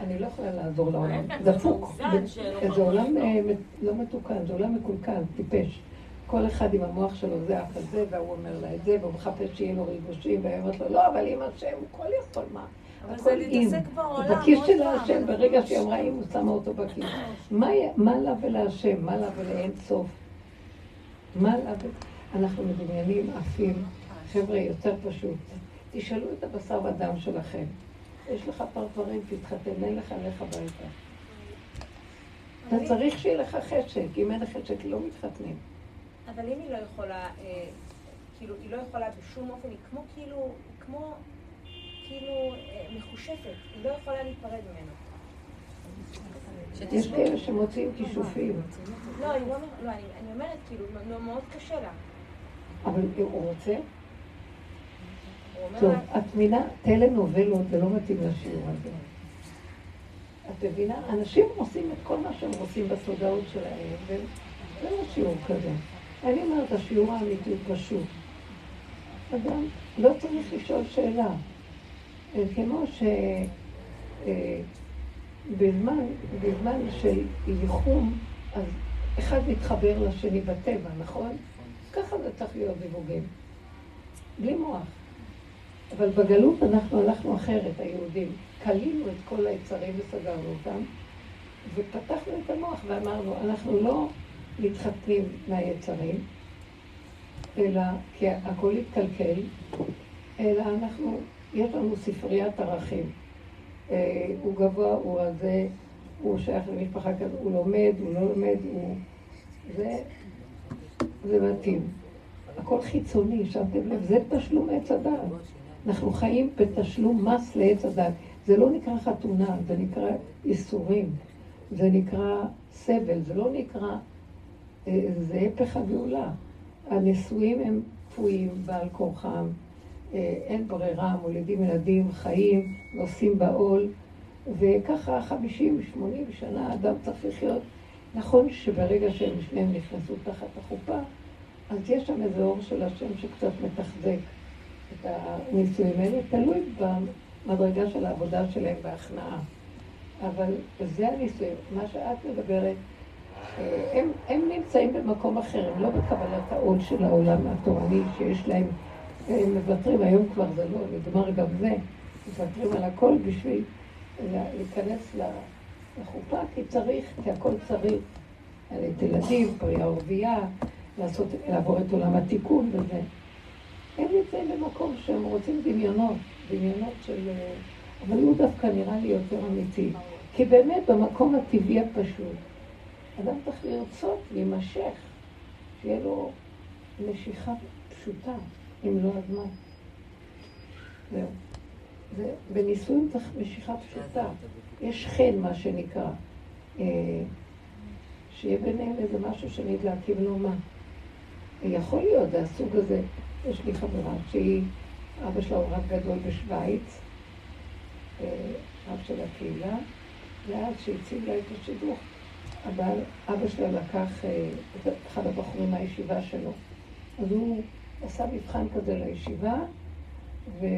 אני לא יכולה לעזור לעולם, דפוק, זה עולם לא מתוקן, זה עולם מקולקן, טיפש. כל אחד עם המוח שלו זה אף הזה, והוא אומר לה את זה, והוא מחפש שיהיה לו ריגושים, והיא אומרת לו, לא, אבל אם השם, הוא כל יכול, מה? הכל אם. בכיס של השם, ברגע שהיא אמרה, אם הוא שמה אותו בכיס. מה לה ולהשם? מה לה ולאין סוף? מה לה ו... אנחנו מדמיינים עפים, חבר'ה, יותר פשוט. תשאלו את הבשר ודם שלכם. יש לך פרפרים, תתחתן, אין לך, לך הביתה. אתה צריך שיהיה לך חשק, אם אין לך חשק, לא מתחתנים. אבל אם היא לא יכולה, כאילו, היא לא יכולה בשום אופן, היא כמו, כאילו, מחושפת, היא לא יכולה להיפרד ממנו. יש כאלה שמוצאים כישופים. לא, אני אומרת, כאילו, מאוד קשה לה. אבל הוא רוצה? טוב, את מבינה, טלנובלות, זה לא מתאים לשיעור הזה. את מבינה, אנשים עושים את כל מה שהם עושים בסודאות שלהם, וזה לא שיעור כזה. אני אומרת, השיעור האמיתי הוא פשוט. אדם לא צריך לשאול שאלה. כמו שבזמן של ייחום, אז אחד מתחבר לשני בטבע, נכון? ככה זה צריך להיות זיווגים, בלי מוח. אבל בגלות אנחנו הלכנו אחרת, היהודים. קלינו את כל היצרים וסגרנו אותם, ופתחנו את המוח ואמרנו, אנחנו לא מתחתנים מהיצרים, אלא כי הכל התקלקל, אלא אנחנו, יש לנו ספריית ערכים. הוא גבוה, הוא הזה, הוא שייך למשפחה כזאת, הוא לומד, הוא לא לומד, הוא... זה מתאים. הכל חיצוני, שמתם לב, זה תשלום עץ הדת. אנחנו חיים בתשלום מס לעץ הדת. זה לא נקרא חתונה, זה נקרא איסורים, זה נקרא סבל, זה לא נקרא... זה הפך הגאולה. הנישואים הם קפואים בעל כורחם, אין ברירה, מולדים ילדים, חיים, נוסעים בעול, וככה 50-80 שנה האדם צריך לחיות. נכון שברגע שהם שניהם נכנסו תחת החופה, אז יש שם איזה אור של השם שקצת מתחזק את הנישואים האלה, תלוי במדרגה של העבודה שלהם בהכנעה. אבל זה הנישואים, מה שאת מדברת, הם נמצאים במקום אחר, הם לא בקבלת העול של העולם התורני שיש להם, הם מבטרים, היום כבר זה לא, נגמר גם זה, מבטרים על הכל בשביל להיכנס לחופה, כי צריך, כי הכל צריך, את ילדים, פריה עורבייה, לעבור את עולם התיקון וזה. הם נמצאים במקום שהם רוצים דמיונות של... אבל הוא דווקא נראה לי יותר אמיתי, כי באמת במקום הטבעי הפשוט, אדם צריך לרצות להימשך, שיהיה לו משיכה פשוטה, אם לא הזמן. זהו. בנישואים צריך משיכה פשוטה. יש חן, מה שנקרא, שיהיה ביניהם איזה משהו שנדלקים לו מה. יכול להיות, זה הסוג הזה. יש לי חברה שהיא, אבא שלה הוא רב גדול בשוויץ, רב של הקהילה, ואז שהציב לה את השידוך. אבל אבא שלה לקח את אחד הבחורים מהישיבה שלו. אז הוא עשה מבחן כזה לישיבה, והוא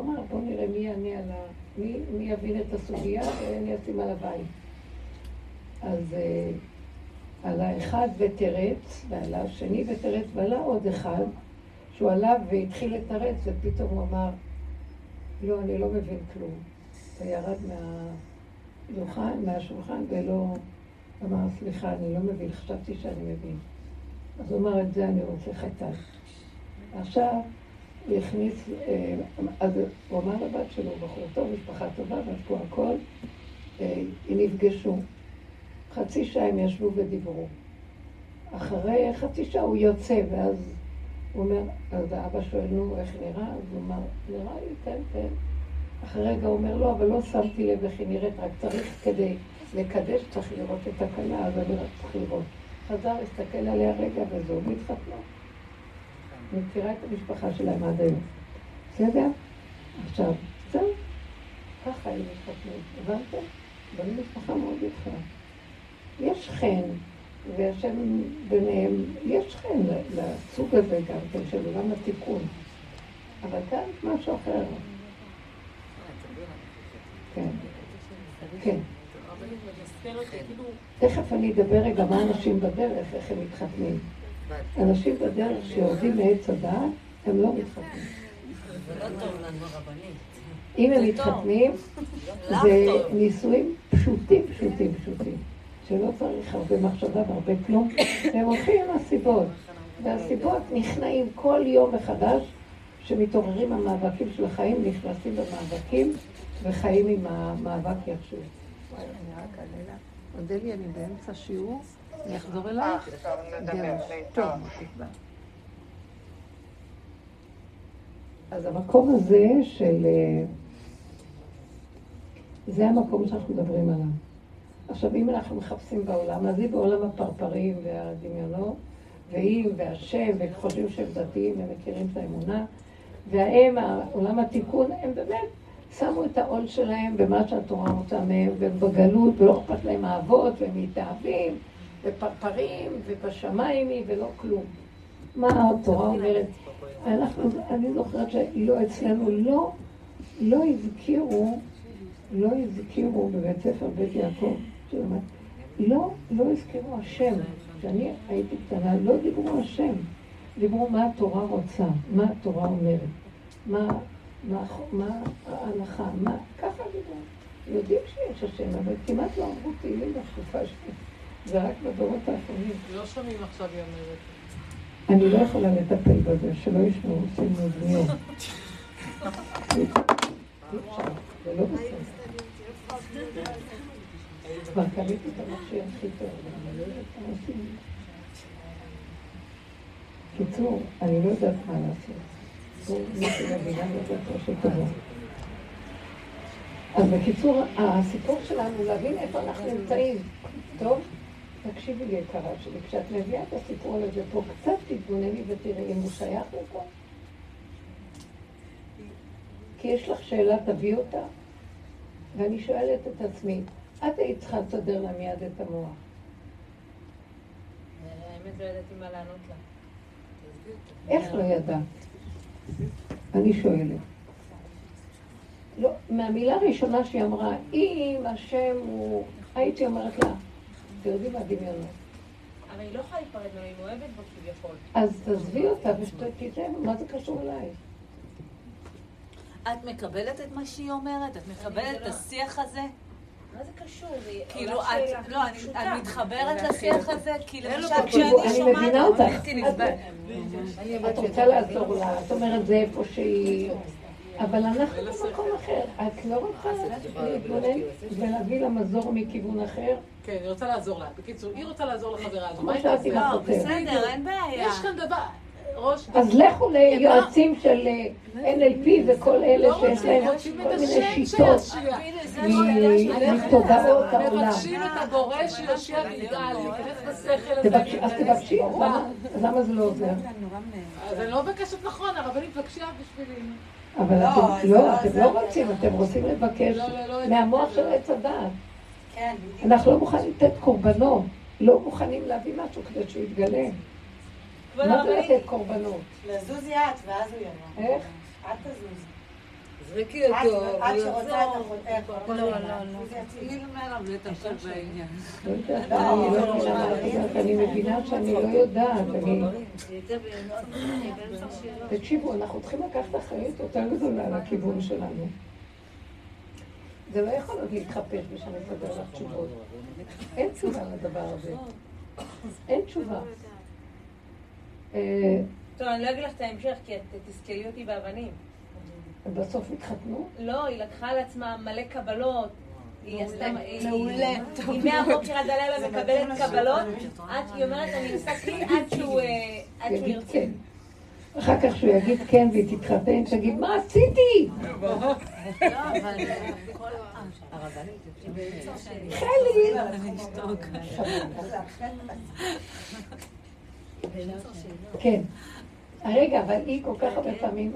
אמר, בוא נראה מי יענה על ה... מי יבין את הסוגיה ואני אשים על הבית. אז עלה אחד ותרץ, ועלה שני ותרץ, ועלה עוד אחד, שהוא עלה והתחיל לתרץ, ופתאום הוא אמר, לא, אני לא מבין כלום. וירד מהשולחן ולא... אמר, סליחה, אני לא מבין, חשבתי שאני מבין. אז הוא אמר, את זה אני רוצה חתך. עכשיו, הוא הכניס, אז הוא אמר לבת שלו, בחור טוב, משפחה טובה, בדקו הכל, הם נפגשו. חצי שעה הם ישבו ודיברו. אחרי חצי שעה הוא יוצא, ואז הוא אומר, אז האבא שואל, נו, איך נראה? אז הוא אמר, נראה לי, כן. אחרי רגע הוא אומר, לא, אבל לא שמתי לב איך היא נראית, רק צריך כדי... לקדש צריך לראות את הקלה, אז אני רק צריך לראות. חזר, הסתכל עליה רגע, וזהו, מתחתנו. מכירה את המשפחה שלהם עד היום. בסדר? עכשיו, זהו. ככה הם מתחתנו. הבנתם? בני משפחה מאוד יפה. יש חן, והשם ביניהם, יש חן לסוג הזה גם, של עולם התיקון. אבל כאן משהו אחר. כן. תכף אני אדבר רגע מה אנשים בדרך, איך הם מתחתנים. אנשים בדרך שיורדים מעץ הדעת, הם לא מתחתנים. אם הם מתחתנים, זה נישואים פשוטים, שלא צריך הרבה מחשבה והרבה כלום, והם הולכים עם הסיבות. והסיבות נכנעים כל יום מחדש, שמתעוררים המאבקים של החיים, נכנסים במאבקים, וחיים עם המאבק יחשוב. אני רק עלילה. עודלי, אני באמצע שיעור, אני אחזור אלייך. טוב, תקווה. אז המקום הזה של... זה המקום שאנחנו מדברים עליו. עכשיו, אם אנחנו מחפשים בעולם, אז היא בעולם הפרפרים והדמיונות, והשם, וחושבים שהם דתיים, הם מכירים את האמונה, וההם, העולם התיקון, הם באמת, שמו את העול שלהם במה שהתורה רוצה מהם, ובגלות, ולא אכפת להם אהבות, והם מתאהבים, ופרפרים, ובשמיים היא, ולא כלום. מה התורה אומרת? אני זוכרת שלא אצלנו, לא הזכירו בבית ספר בית יעקב, לא הזכירו השם. כשאני הייתי קטנה, לא דיברו השם. דיברו מה התורה רוצה, מה התורה אומרת, מה ההלכה, מה... ככה דיברו. יודעים שיש השם, אבל כמעט לא אמרו תהילים בחופה שלי. זה רק בדורות האחרונים. לא שומעים עכשיו היא אומרת. אני לא יכולה לטפל בזה, שלא ישמעו עושים מוזניות. זה לא בסדר. כבר קליתי את המכשיר הכי טוב, אבל לא יודעת מה עושים. קיצור, אני לא יודעת מה לעשות. בואו נשאלה בגלל לדעת שתבוא. אז בקיצור, הסיפור שלנו להבין איפה אנחנו נמצאים. טוב? תקשיבי לי יקרה שלי, כשאת מביאה את הסיפור הזה פה, קצת תתגונני ותראי אם הוא שייך לפה. כי יש לך שאלה, תביא אותה. ואני שואלת את עצמי, את היית צריכה לסדר לה מיד את המוח. האמת לא ידעתי מה לענות לה. איך לא ידעת? אני שואלת. לא, מהמילה הראשונה שהיא אמרה, אם השם הוא... הייתי אומרת לה, תרדי מהדמיונות. אבל היא לא יכולה להיפרד ממנו, היא אוהבת בו כביכול. אז תעזבי אותה ושתתאם, מה זה קשור אליי? את מקבלת את מה שהיא אומרת? את מקבלת את השיח הזה? מה זה קשור? כאילו, את מתחברת לשיח הזה? כי למשל כשאני שומעת... אני מבינה אותך. את רוצה לעזור לה, את אומרת זה איפה שהיא... אבל אנחנו במקום אחר, את לא רוצה להתבונן ולהביא למזור מכיוון אחר? כן, אני רוצה לעזור לה. בקיצור, היא רוצה לעזור לחברה הזו. מה שעשיתי לך יותר. בסדר, אין בעיה. יש כאן דבר... אז לכו ליועצים של NLP וכל אלה שיש להם כל מיני שיטות מתודעות העולם. מבקשים את הגורש שיושיע ויגאל, להיכנס בשכל הזה. אז תבקשי, למה זה לא עוזר? אז אני לא מבקשת נכון, הרבנית בקשיה בשבילי. אבל אתם לא רוצים, אתם רוצים לבקש מהמוח של עץ הדעת. אנחנו לא מוכנים לתת קורבנות, לא מוכנים להביא משהו כדי שהוא יתגלה. מה זה לתת קורבנות? לזוזי את, ואז הוא יראה. איך? את תזוזי. זריקי אותו. את שרוצה את החותך. לא, לא, לא. תהיל מעליו לתחשב בעניין. אני מבינה שאני לא יודעת. תקשיבו, אנחנו צריכים לקחת אחריות יותר גדולה על הכיוון שלנו. זה לא יכול להיות להתחפש בשביל לסדר לך תשובות. אין תשובה לדבר הזה. אין תשובה. טוב, אני לא אגיד לך את ההמשך, כי את תסקלי אותי באבנים. בסוף התחתנו? לא, היא לקחה על עצמה מלא קבלות. היא עשתה... מעולה. היא מהבוקר עד הלילה מקבלת קבלות. היא אומרת, אני עושה כלי עד שהוא ירצה. אחר כך שהוא יגיד כן והיא תתחתן, תגיד, מה עשיתי? לא, אבל... חלי! כן. הרגע, אבל היא כל כך הרבה פעמים...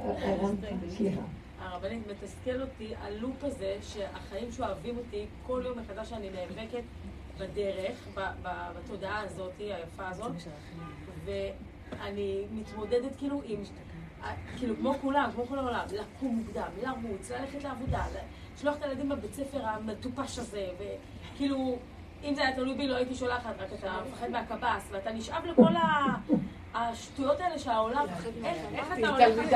סליחה. הרבנית מתסכל אותי, הלופ הזה, שהחיים שאוהבים אותי, כל יום מחדש שאני נאבקת בדרך, בתודעה הזאת, היפה הזאת, ואני מתמודדת כאילו עם... כאילו כמו כולם עולם, לקום מוקדם, לרוץ, ללכת לעבודה, לשלוח את הילדים בבית ספר המטופש הזה, וכאילו... אם זה היה תלוי בי, לא הייתי שולחת, רק אתה מפחד מהקבס, ואתה נשאב לכל השטויות האלה שהעולם... איך אתה הולך...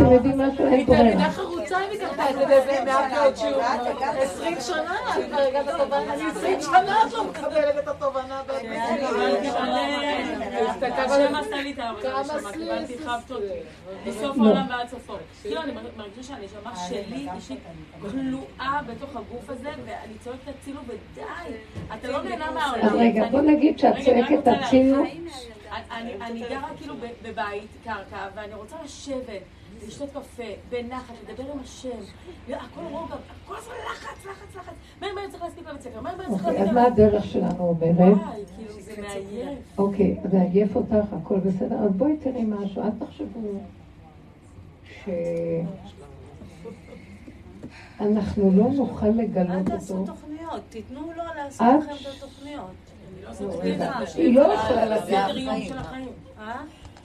אתם יודעים מה שאני קוראה. היא תלמידה חרוצה, אם היא קרתה את זה מעט שיעור. 20 שנה, אני כבר רגעת התובנה. 20 שנה את לא מקבלת את התובנה באמת. השם עשה לי את העבודה לשמה, קיבלתי חבטות מסוף העולם ועד סופו. כאילו, אני מרגישה שהנשמה שלי אישית כלואה בתוך הגוף הזה, ואני צועקת הצילו ודי. אתה לא נהנה מהעולם. אז רגע, בוא נגיד שאת צועקת הצילו. אני גרה כאילו בבית קרקע, ואני רוצה לשבת, לשתות קפה, בנחת, לדבר עם השם, הכל רוגע, הכל הזמן לחץ. מה אם צריך להספיק לבית ספר? אז מה הדרך שלנו אומרת? וואי, כאילו זה מעייף. אוקיי, זה עייף אותך, הכל בסדר. אז בואי תראי משהו, אל תחשבו שאנחנו לא נוכל לגלות אותו. אל תעשו תוכניות, תיתנו לו לעשות לכם את התוכניות. היא לא יכולה לסדר יום של החיים.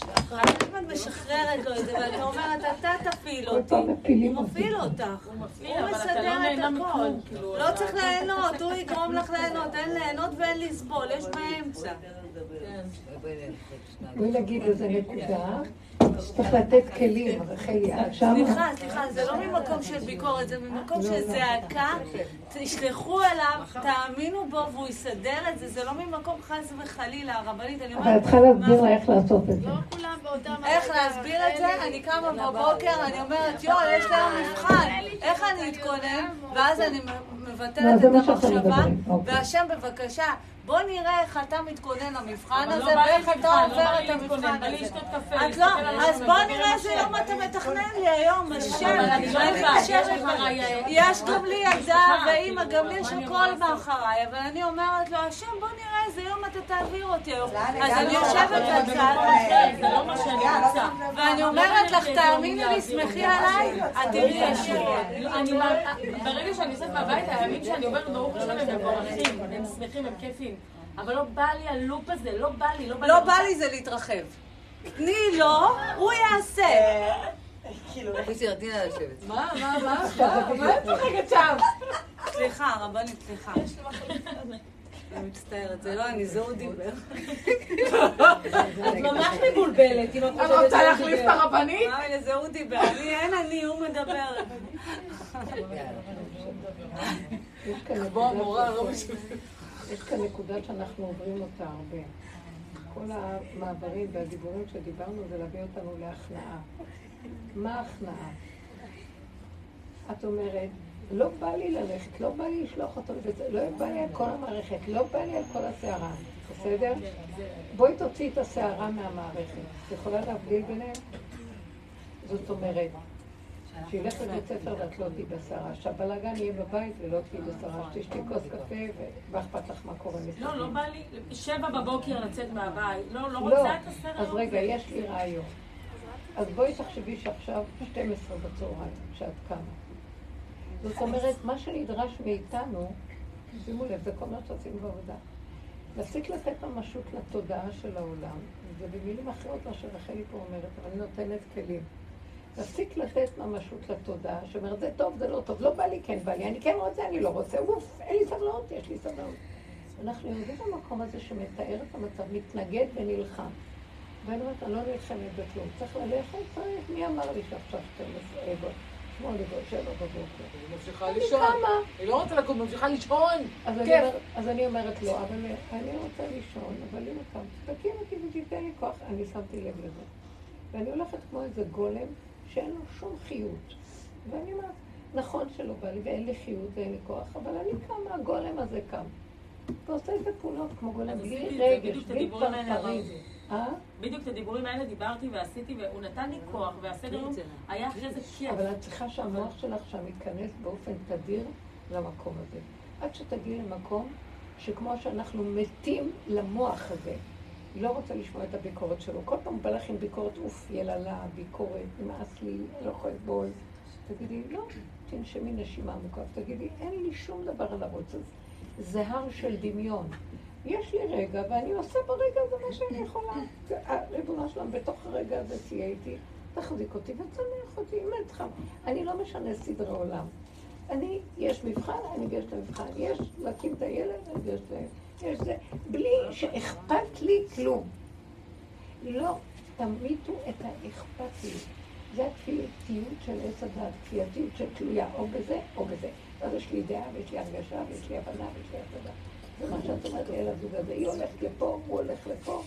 ואחר כך את משחררת לו את זה, ואתה אומרת, אתה תפיל אותי. הוא מפיל אותך, הוא מסדר את הכל. לא צריך ליהנות, הוא יגרום לך ליהנות, אין ליהנות ואין לסבול, יש באמצע. בואי להגיד איזה נקודה, שצריך לתת כלים, סליחה, זה לא ממקום של ביקורת, זה ממקום של זעקה, תשלחו עליו, תאמינו בו והוא יסדר את זה, זה לא ממקום חס וחלילה, הרבנית, אני אומרת... אבל את צריכה להסביר לה איך לעשות את זה. איך להסביר את זה? אני קמה בבוקר, אני אומרת, יש לי מבחן, איך אני אתכונן? ואז אני מבטלת את המחשבה, והשם בבקשה, בוא נראה איך אתה מתכונן למבחן הזה, ואיך אתה עובר את המבחן הזה. את לא, אז בוא נראה איזה יום אתה מתכנן לי היום, השם, אני מתקשרת מראיון. יש גם לי ידה ואימא, גם לי יש הכל מאחריי, אבל אני אומרת לו, השם, בוא נראה איזה יום אתה תעביר אותי. אז אני יושבת בצד, זה לא מה שאני רוצה. ואני אומרת לך, תאמיני לי, שמחי עליי, את תראי השם. ברגע שאני עושה מהבית, הימים שאני עוברת ברוך השם, הם מבורכים, הם שמחים, הם כיפים. אבל לא בא לי הלופ הזה, לא בא לי זה להתרחב. תני לו, הוא יעשה. מישהו רדינה לשבת. מה? מה את צוחקת שם? סליחה, הרבנית, סליחה. יש לו משהו לפני. אני מצטערת, זה לא, אני זהו דיבר. את ממש מבולבלת. את רוצה להחליף את הרבנית? לא, זהו דיבר. הוא מדבר. בוא, מורה, לא משהו. יש כאן נקודה שאנחנו עוברים אותה הרבה. כל המעברים והדיבורים שדיברנו זה להביא אותנו להכנעה. מה ההכנעה? את אומרת, לא בא לי ללכת, לא בא לי לשלוח אותו, לא בא לי על כל המערכת, לא בא לי על כל השערה, בסדר? בואי תוציא את השערה מהמערכת. את יכולה להבדיל ביניהם? זאת אומרת, שילך לבית ספר ואת לא תהיי בשערה, שהבלגן יהיה בבית ולא תהיי בשערה, שתשתי כוס קפה ואכפת לך מה קורה מסתכלים. לא בא לי, 7:00 לצאת מהבית, לא רוצה את הסרט. אז רגע, יש לי רעיון. אז בואי תחשבי שעכשיו 12:00 שאת קמה. זאת אומרת, מה שנדרש מאיתנו, שימו לב, זה כל מה שעושים בעבודה. להפסיק לתת ממשות לתודעה של העולם, זה במילים אחרות מה שרחלי פה אומרת, אבל אני נותנת כלים. תפסיק לתת ממשות לתודעה, שאומרת, זה טוב, זה לא טוב, לא בא לי, כן בא לי, אני כן רוצה, אני לא רוצה, אוף, אין לי סבלאות, יש לי סבלאות. אנחנו יודעים במקום הזה שמתאר את המצב, מתנגד ונלחם. ואני אומרת, אני לא נלחמת בכלום, צריך ללכת, צריך, מי אמר לי שעכשיו 8:00, 7:00? היא ממשיכה לישון. היא לא רוצה לקום, ממשיכה לישון. אז אני אומרת, לא, אבל אני רוצה לישון, אבל אם אתה תקים אותי ותיתן לי כוח, אני שמתי לב לזה. ואני הולכת כמו איזה גולם, שאין לו שום חיות. ואני אומרת, נכון שלא בא לי, ואין לי חיות ואין לי כוח, אבל אני קם, הגולם הזה קם. ועושה איזה פעולות כמו גולם, בלי רגש, בלי פרפרים. בדיוק את הדיבורים האלה דיברתי ועשיתי, והוא נתן לי כוח, והסדר היה אחרי זה כיף. אבל את צריכה שהמוח שלך שם ייכנס באופן תדיר למקום הזה. עד שתגיעי למקום שכמו שאנחנו מתים למוח הזה, היא לא רוצה לשמוע את הביקורת שלו. כל פעם בא לך עם ביקורת, אוף, יללה, ביקורת, נמאס לי, לא יכולת בול. תגידי, לא, תנשמי נשימה עמוקה. תגידי, אין לי שום דבר על הרוץ. זה הר של דמיון. יש לי רגע, ואני עושה ברגע הזה מה שאני יכולה. הריבונו שלנו, בתוך הרגע הזה תהיה איתי, תחזיק אותי ותניח אותי, אמת חם. אני לא משנה סדרי עולם. אני, יש מבחן, אני גשת למבחן. יש להקים את הילד, אני גשת להם. יש זה, בלי שאכפת לי כלום. לא תמיתו את האכפתיות. זה הכפייתיות של עץ הדת, כפייתיות של תלויה, או בזה או בזה. אז יש לי דעה, ויש לי הרגשה, ויש לי הבנה, ויש לי הבנה. זה מה שאת אומרת לי על הזוג הזה, היא הולכת לפה, הוא הולך לפה.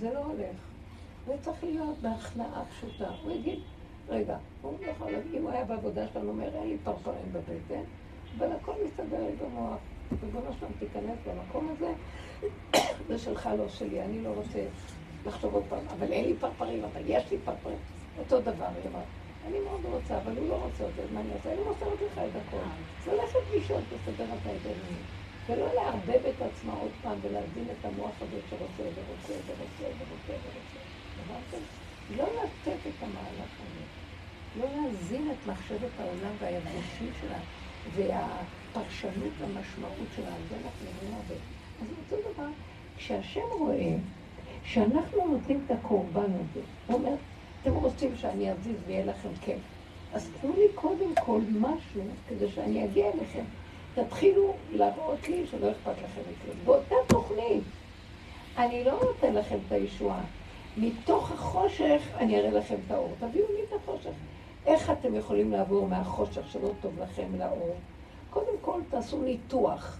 זה לא הולך. זה צריך להיות בהכנעה פשוטה. הוא יגיד, רגע, הוא יכול להגיד, אם הוא היה בעבודה שלנו, אומר, אין לי פרפרים בבטן, אבל הכל מסתדר לי במוח. ובואו נשלם תיכנס במקום הזה, זה שלך לא שלי, אני לא רוצה לחשוב עוד פעם, אבל אין לי פרפרים, אבל יש לי פרפרים, אותו דבר, היא אומרת, אני מאוד רוצה, אבל הוא לא רוצה את זה, מה אני עושה? אני מוסרת לך את הכל, זה לעשות פגישות, לסדר את העדנים, ולא להרבב את עצמה עוד פעם, ולהזין את המוח הזה שרוצה ורוצה ורוצה ורוצה ורוצה, הבנתם? לא לתת את המהלך הזה, לא להזין את מחשבת העולם והיבושים שלה, והפרשנות והמשמעות שלה, זה אנחנו נראה הרבה. אז אותו דבר, כשהשם רואה שאנחנו נותנים את הקורבן הזה. הוא אומר, אתם רוצים שאני אזיז ויהיה לכם כיף. אז תנו לי קודם כל משהו כדי שאני אגיע אליכם. תתחילו להראות לי שלא אכפת לכם מכלום. באותה תוכנית, אני לא נותן לכם את הישועה. מתוך החושך אני אראה לכם את האור. תביאו לי את החושך. איך אתם יכולים לעבור מהחושך שלא טוב לכם לאור? קודם כל תעשו ניתוח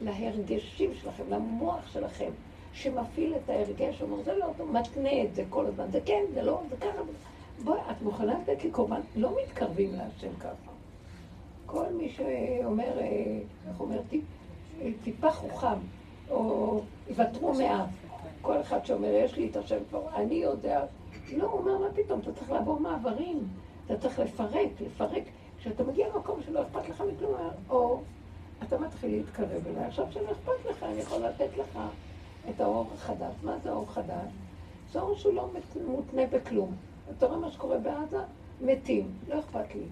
להרגשים שלכם, למוח שלכם, שמפעיל את ההרגש, אומר, זה לא טוב, מתנה את זה כל הזמן, זה כן, זה לא, זה ככה. בואי, את מוכנה את זה כקורבן? לא מתקרבים להשם ככה. כל מי שאומר, איך אומרתי, טיפה חוכם, או יוותרו מעט. כל אחד שאומר, יש לי את השם כבר, אני יודע. לא, הוא אומר, מה פתאום, אתה צריך לעבור מעברים, אתה צריך לפרק. כשאתה מגיע למקום שלא אכפת לך מכלום, או אתה מתחיל להתקרב אליי, עכשיו שלא אכפת לך, אני יכול לתת לך את האור החדש. מה זה האור חדש? זה אור שהוא לא מותנה בכלום. אתה רואה מה שקורה בעזה? מתים, לא אכפת לי.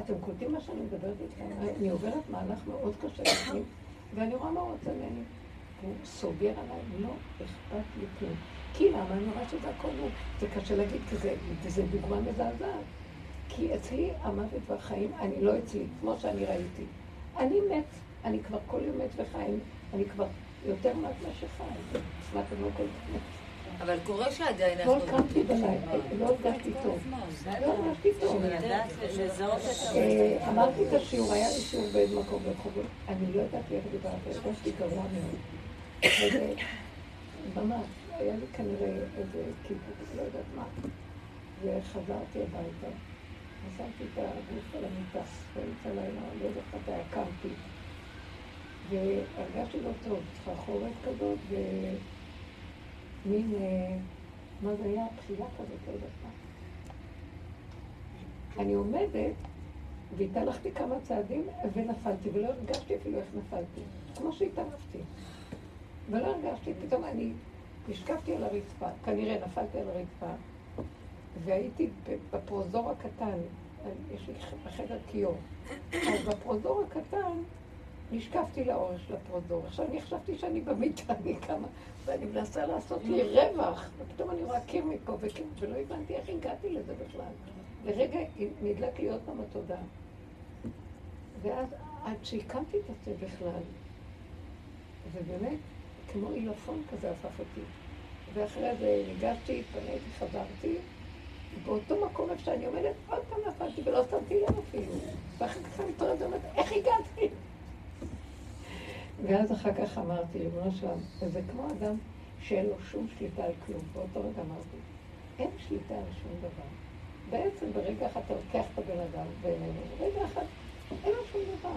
אתם קולטים מה שאני מדברת איתכם? אני עוברת מהלך מאוד קשה לכם, ואני רואה מה רוצה ממני. הוא סוגר עליי, לא אכפת לי כלום. כי למה? אני רואה שזה הכל הוא. זה קשה להגיד, כי זה דוגמה מזעזעת. כי אצלי המוות והחיים, אני לא אצלי, כמו שאני ראיתי. אני מת, אני כבר כל יום מת וחיים, אני כבר יותר מעט מה שחיים. מה אתם לא כל כך מת? אבל קורה שעדיין אנחנו... לא קמתי בלילה, לא הרגשתי טוב. לא הרגשתי טוב. אמרתי את השיעור, היה לי שיעור באיזה מקום בחובות. אני לא ידעתי איך דיברת, הרגשתי גרוע מאוד. ממש, היה לי כנראה איזה כיפוק, לא יודעת מה. וחזרתי הביתה. נסעתי את הגוף על המיטה, באמצע לילה, לא יודעת מתי הקמתי. והרגשתי לא טוב, חרחורת כזאת, מין, מה זה היה? בחילה כזאת, לא יודעת מה. אני עומדת, והתהלכתי כמה צעדים ונפלתי, ולא הרגשתי אפילו איך נפלתי, כמו שהתערפתי. ולא הרגשתי, פתאום אני נשקפתי על הרצפה, כנראה נפלתי על הרצפה, והייתי בפרוזור הקטן, יש לי חדר קיור, אז בפרוזור הקטן, נשקפתי לאור של הפרוזור. עכשיו אני חשבתי שאני במיטה, אני קמה, ואני מנסה לעשות לי רווח. ופתאום אני רואה קיר מפה וקיר, ולא הבנתי איך הגעתי לזה בכלל. לרגע נדלק לי עוד פעם התודעה. ואז עד שהקמתי את זה בכלל, ובאמת כמו אילופון כזה הפך אותי. ואחרי זה ניגשתי, התפניתי, חזרתי, באותו מקום איפה שאני עומדת, עוד פעם נפלתי ולא שמתי לב אפילו. ואחר כך אני תורד ואומרת, איך הגעתי? ואז אחר כך אמרתי, ריבונו של עולם, זה כמו אדם שאין לו שום שליטה על כלום. באותו רגע אמרתי, אין שליטה על שום דבר. בעצם ברגע אחד אתה לוקח את הבן אדם ואיננו, רגע אחד אין לו שום דבר.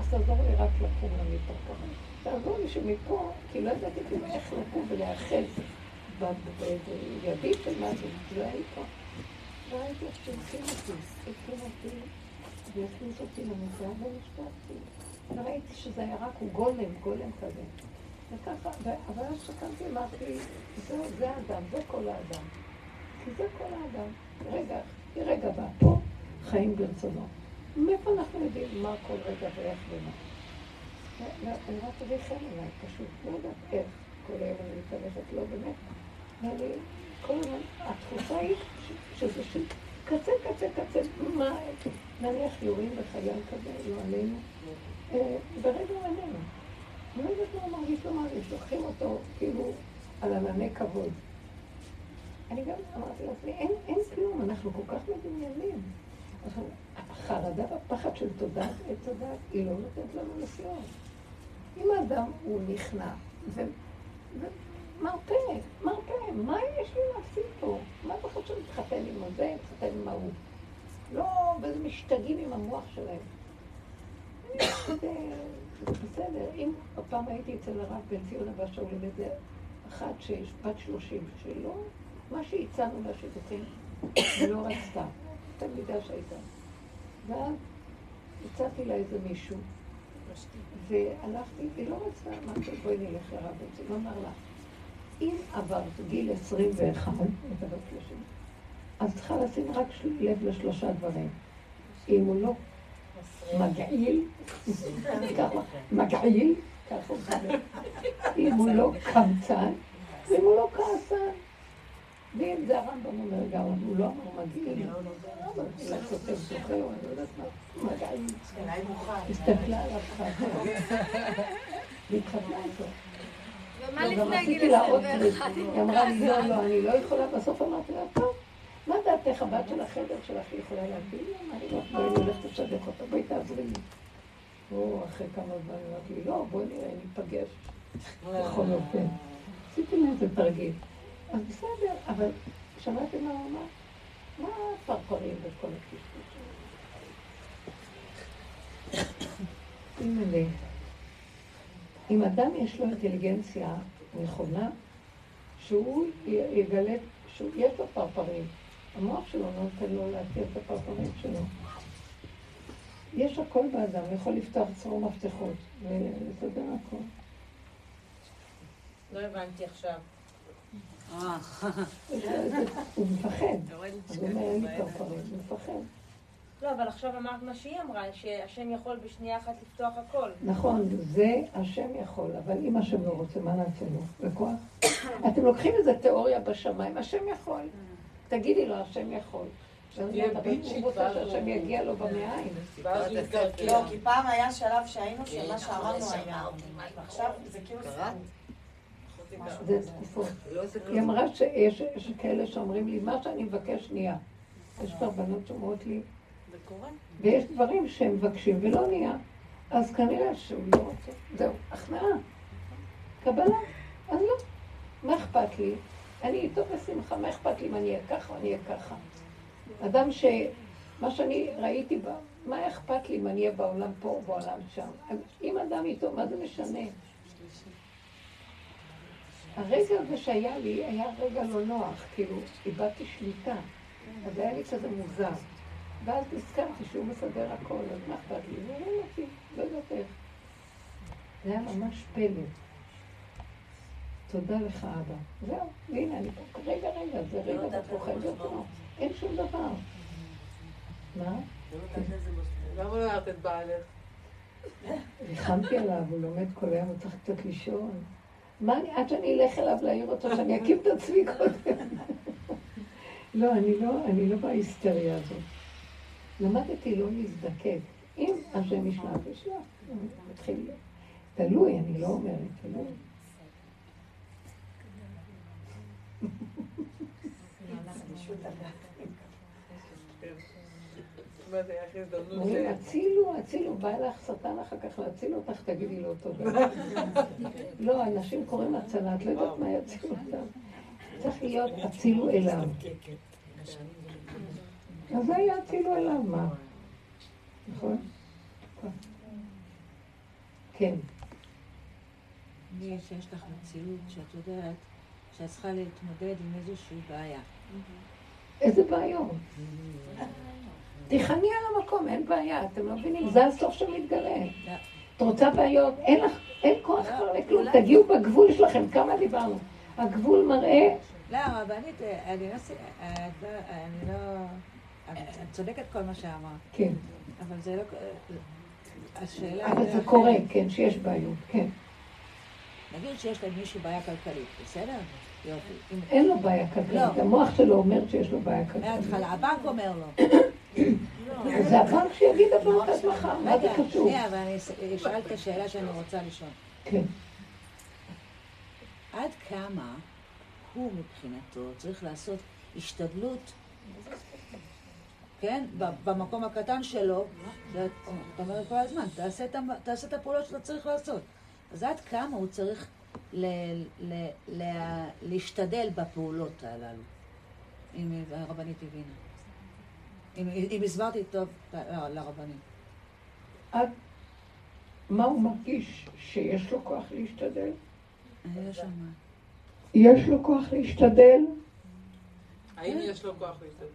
אז תעזור לי רק לקום למיטה ככה. תעזור לי שמפה, כי לא ידעתי כלום איך לקום ולהאחז בידית ומאזו, לא הייתה. והייתי איך שהולכים אותי, והכניס אותי למזרע ומשפעתי. וראיתי שזה היה רק הוא גולם כזה. וככה, אבל אז שקמתי, אמרתי לי, זה האדם, זה כל האדם. כי זה כל האדם. רגע בא, פה חיים ברצונו. מאיפה אנחנו יודעים מה כל רגע ואיך ומה? ואני רואה תביכם אליי, פשוט. לא יודעת איך כל היום אני מתארכת, לא באמת. ואני, כל הזמן, התחושה היא שזה שם קצה, מה? נניח יורים בחיים כזה, לא עלינו. ברגע הוא עלינו. אני לא יודעת מה מרגיש לו מרגיש, לוקחים אותו כאילו על ענני כבוד. אני גם אמרתי לעצמי, אין כלום, אנחנו כל כך מדמיינים. אבל החרדה והפחד של תודעת את תודעת היא לא נותנת לנו לחיות. אם האדם הוא נכנע, ומרפא, מה יש לי להפסיד פה? מה בחד שאני מתחתן עם הזה, מתחתן עם ההוא? לא, וזה משתגעים עם המוח שלהם. בסדר, אם הפעם הייתי אצל הרב בן ציון הבא שאולים את זה, אחת שבת 30 שלא, מה שהצענו לשיתופים, ולא רצתה, תלמידה שהייתה. ואז הצעתי לה איזה מישהו, והלכתי, היא לא רצתה, אמרתי, בואי נלך לרב בן ציון, אמר לה, אם עברת גיל 21, אז צריכה לשים רק לב לשלושה דברים. אם הוא לא מגעיל, אם הוא לא קמצן, אם הוא לא כעסה. ואם זה הרמב"ם אומר גאון, הוא לא אמר מגעיל. אלא סופר סוחר, אני לא יודעת מה. מגעיל. הסתכלה עליו ככה. והתחתנה איתו. ומה לפני גיל 21? היא אמרה לי, לא, לא, אני לא יכולה. בסוף אמרתי לה, טוב. מה דעתך, הבת של החדר שלך יכולה להגיד? אני לא הולכת לשדך אותה, בואי תעזרי לי. או, אחרי כמה זמן, אמרתי לי, לא, בואי נראה, ניפגש. בכל אופן. עשיתי לי איזה תרגיל. אז בסדר, אבל שמעתי מה הוא אמר? מה הפרפרים בכל הקשקוש שלנו? אימא'לה, אם אדם יש לו אינטליגנציה נכונה, שהוא יגלה, שיש לו פרפרים, המוח שלו נותן לו להתיר את הפרפרים שלו. יש הכל באדם, הוא יכול לפתוח צרור מפתחות, ולסדר הכל. לא הבנתי עכשיו. הוא מפחד, אז הוא אומר, אין לי פרפרים, הוא מפחד. לא, אבל עכשיו אמרת מה שהיא אמרה, שהשם יכול בשנייה אחת לפתוח הכל. נכון, זה השם יכול, אבל אם השם לא רוצה, מה נעשה לו? בכוח? אתם לוקחים איזו תיאוריה בשמיים, השם יכול. תגידי לו, השם יכול. הוא רוצה שהשם יגיע לו במעיים. לא, כי פעם היה שלב שהיינו שמה שאמרנו היה. ועכשיו זה כאילו סתם. זה תקופות. היא אמרה שיש כאלה שאומרים לי, מה שאני מבקש שנייה. יש כבר בנות שאומרות לי. ויש דברים שהם מבקשים ולא נהיה. אז כנראה שהוא לא רוצה. זהו, הכנעה. קבלה. אז לא. מה אכפת לי? אני איתו בשמחה, מה אכפת לי אם אני אהיה ככה או אני אהיה ככה? אדם שמה שאני ראיתי בה, מה אכפת לי אם אני אהיה בעולם פה או בעולם שם? אם אדם איתו, מה זה משנה? הרגע הזה שהיה לי היה רגע לא נוח, כאילו, איבדתי שליטה, אז היה לי כזה מוזר. ואז נזכרתי שהוא מסדר הכל, אז מה אכפת לי? זה לא נעתי, לא יודעת איך. זה היה ממש פלא. תודה לך, אבא. זהו, והנה, אני פה, רגע, זה רגע בפוחד יותר. אין שום דבר. מה? למה לא הלכת בעלך? ריחמתי עליו, הוא לומד כל היום, הוא צריך קצת לישון. מה אני, עד שאני אלך אליו להעיר אותו, שאני אקים את עצמי קודם. לא, אני לא בהיסטריה הזאת. למדתי לא להזדקק. אם השם ישמע וישלח, אני מתחיל. תלוי, אני לא אומרת, תלוי. אומרים, הצילו, בא לך שטן אחר כך להציל אותך, תגידי לו תודה. לא, אנשים קוראים הצלה, את לא יודעת מה יצילו אותם. צריך להיות הצילו אליו. אז זה היה הצילו אליו, מה? נכון? כן. יש לך מציאות שאת יודעת שאת צריכה להתמודד עם איזושהי בעיה. איזה בעיות? תיכני על המקום, אין בעיה, אתם לא מבינים, זה הסוף שמתגלה. את רוצה בעיות, אין כוח כבר לכלום, תגיעו בגבול שלכם, כמה דיברנו. הגבול מראה... לא, רבנית, אני לא... את צודקת כל מה שאמרת. כן. אבל זה לא... השאלה... אבל זה קורה, כן, שיש בעיות, כן. נגיד שיש למישהו בעיה כלכלית, בסדר? יופי. אין לו בעיה כלכלית, המוח שלו אומר שיש לו בעיה כלכלית. מההתחלה, הבנק אומר לו. אז הבנק שיגיד דבר כזה מחר, מה זה קשור? רגע, אבל אני אשאל את השאלה שאני רוצה לשאול. כן. עד כמה הוא מבחינתו צריך לעשות השתדלות, כן? במקום הקטן שלו, אתה אומר כל הזמן, תעשה את הפעולות שאתה צריך לעשות. אז עד כמה הוא צריך להשתדל בפעולות הללו, אם הרבנית הבינה? אם הסברתי טוב לרבנים. עד מה הוא מרגיש? שיש לו כוח להשתדל? יש לו כוח להשתדל? האם יש לו כוח להשתדל?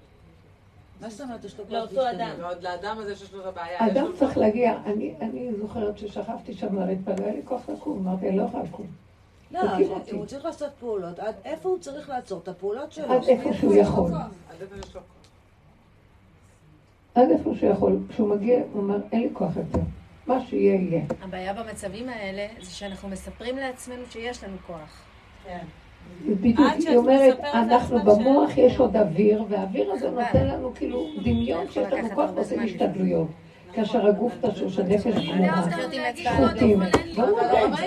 מה זאת אומרת? יש לו כוח להשתדל? לאותו אדם. ועוד לאדם הזה שיש לו את הבעיה. אדם צריך להגיע. אני זוכרת ששכבתי שם לרדפה, לא היה לי כוח לקום. אמרתי, אני לא יכולה לקום. לא, הוא צריך לעשות פעולות. עד איפה הוא צריך לעצור את הפעולות שלו? עד איפה שהוא יכול. עד איפה יש לו כוח. עד איפה שהוא יכול, כשהוא מגיע, הוא אומר, אין לי כוח יותר. מה שיהיה, יהיה. הבעיה במצבים האלה זה שאנחנו מספרים לעצמנו שיש לנו כוח. כן. בדיוק, היא אומרת, אנחנו במוח יש עוד אוויר, והאוויר הזה נותן לנו כאילו דמיון שיש לנו כוח ועושים השתדלויות. כאשר הגוף תשוש, הנפש גמורה, שחוטים.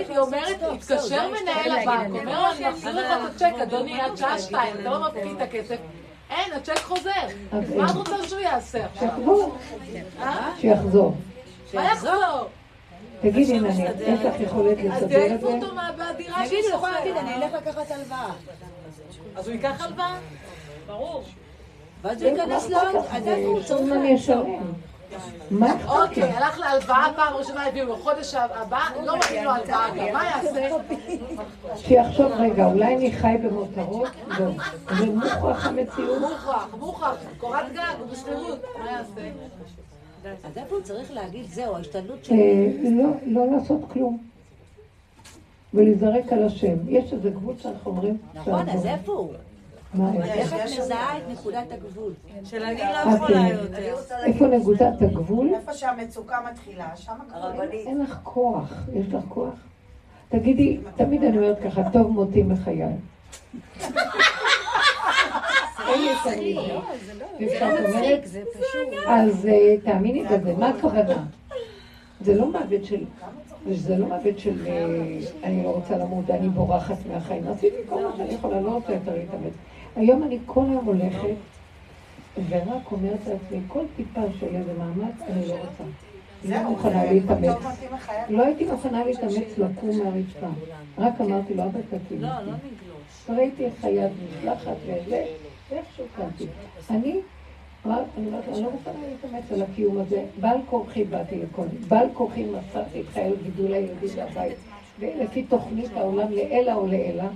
היא אומרת, התקשר מנהל הבנק, אומר, אני מחזיר לך את הצ'ק, אדוני, עד שעה 2, אתה לא מפקיד את הכסף. אין, הצ'ק חוזר. מה את רוצה שהוא יעשה עכשיו? שיחזור. שיחזור. מה יחזור? תגידי, נניח, איך לך יכולת לסדר את זה? אז יעיפו אותו מהדירה שהיא סוחרת. תגיד, אני אלך לקחת הלוואה. אז הוא ייקח הלוואה? ברור. ואז הוא ייכנס לעוד, עדיין הוא צורך. מה? אוקיי, הלך להלוואה פעם ראשונה, הביאו בחודש הבא, לא מביאו לו הלוואה, גם מה יעשה? שיחשוב רגע, אולי אני חי במותרות? זה מוכרח המציאות. מוכרח, קורת גג, הוא בשכירות, מה יעשה? אז איפה הוא צריך להגיד, זהו, ההשתדלות שלי? לא לעשות כלום. ולהיזרק על השם. יש איזה גבול שאנחנו אומרים. נכון, אז איפה הוא? איך את מזהה את נקודת הגבול? שלהגיד לא יכולה יותר. איפה נקודת הגבול? איפה שהמצוקה מתחילה, שם הרבנית. אין לך כוח, יש לך כוח? תגידי, תמיד אני אומרת ככה, טוב מותי מחיי. אז תאמיני בזה, מה הכוונה? זה לא מעבד של... זה לא מעבד של אני לא רוצה למות, אני בורחת מהחיים. עשיתי כל מה שאני יכולה, לא רוצה יותר להתאמץ. היום אני כל היום הולכת ורק אומרת לעצמי, כל טיפה שלי במאמץ אני לא רוצה. לא מוכנה להתאמץ. לא הייתי מוכנה להתאמץ לקום מהרצפה. רק אמרתי לו, אבא תקים. ראיתי איך היד נשלחת וזה. איך שוקעתי? אני לא רוצה להתאמץ על הקיום הזה. בעל כורחי באתי לכל. בעל כורחי מצאתי את חיל גידול היהודי בבית. ולפי תוכנית העולם לאלה או לאלה,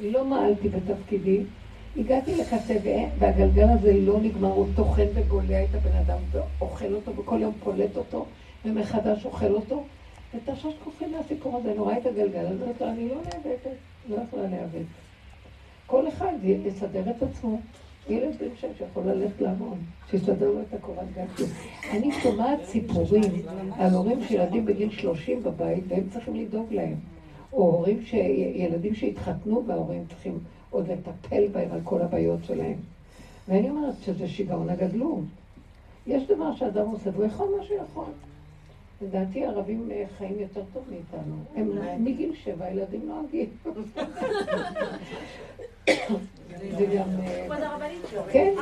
לא מעלתי בתפקידי. הגעתי לקצה והגלגל הזה לא נגמר, הוא טוחן וגולע את הבן אדם ואוכל אותו, וכל יום פולט אותו, ומחדש אוכל אותו. ותרשש כופי מהסיפור הזה, נורא את הגלגל הזה, אני לא נאבדת, לא יכולה להיאבד. כל אחד יסדר את עצמו, ילד בן שם שיכול ללכת לעמוד, שיסדר לו את הקורת גג. אני שומעת סיפורים על הורים שילדים בגיל 30 בבית והם צריכים לדאוג להם, או הורים שילדים שהתחתנו וההורים צריכים עוד לטפל בהם על כל הבעיות שלהם. ואני אומרת שזה שיגעון הגדלות. יש דבר שאדם עושה, הוא יכול מה שיכול. לדעתי הערבים חיים יותר טוב מאיתנו. הם מגיל 7, הילדים נוהגים. זה גם... כן,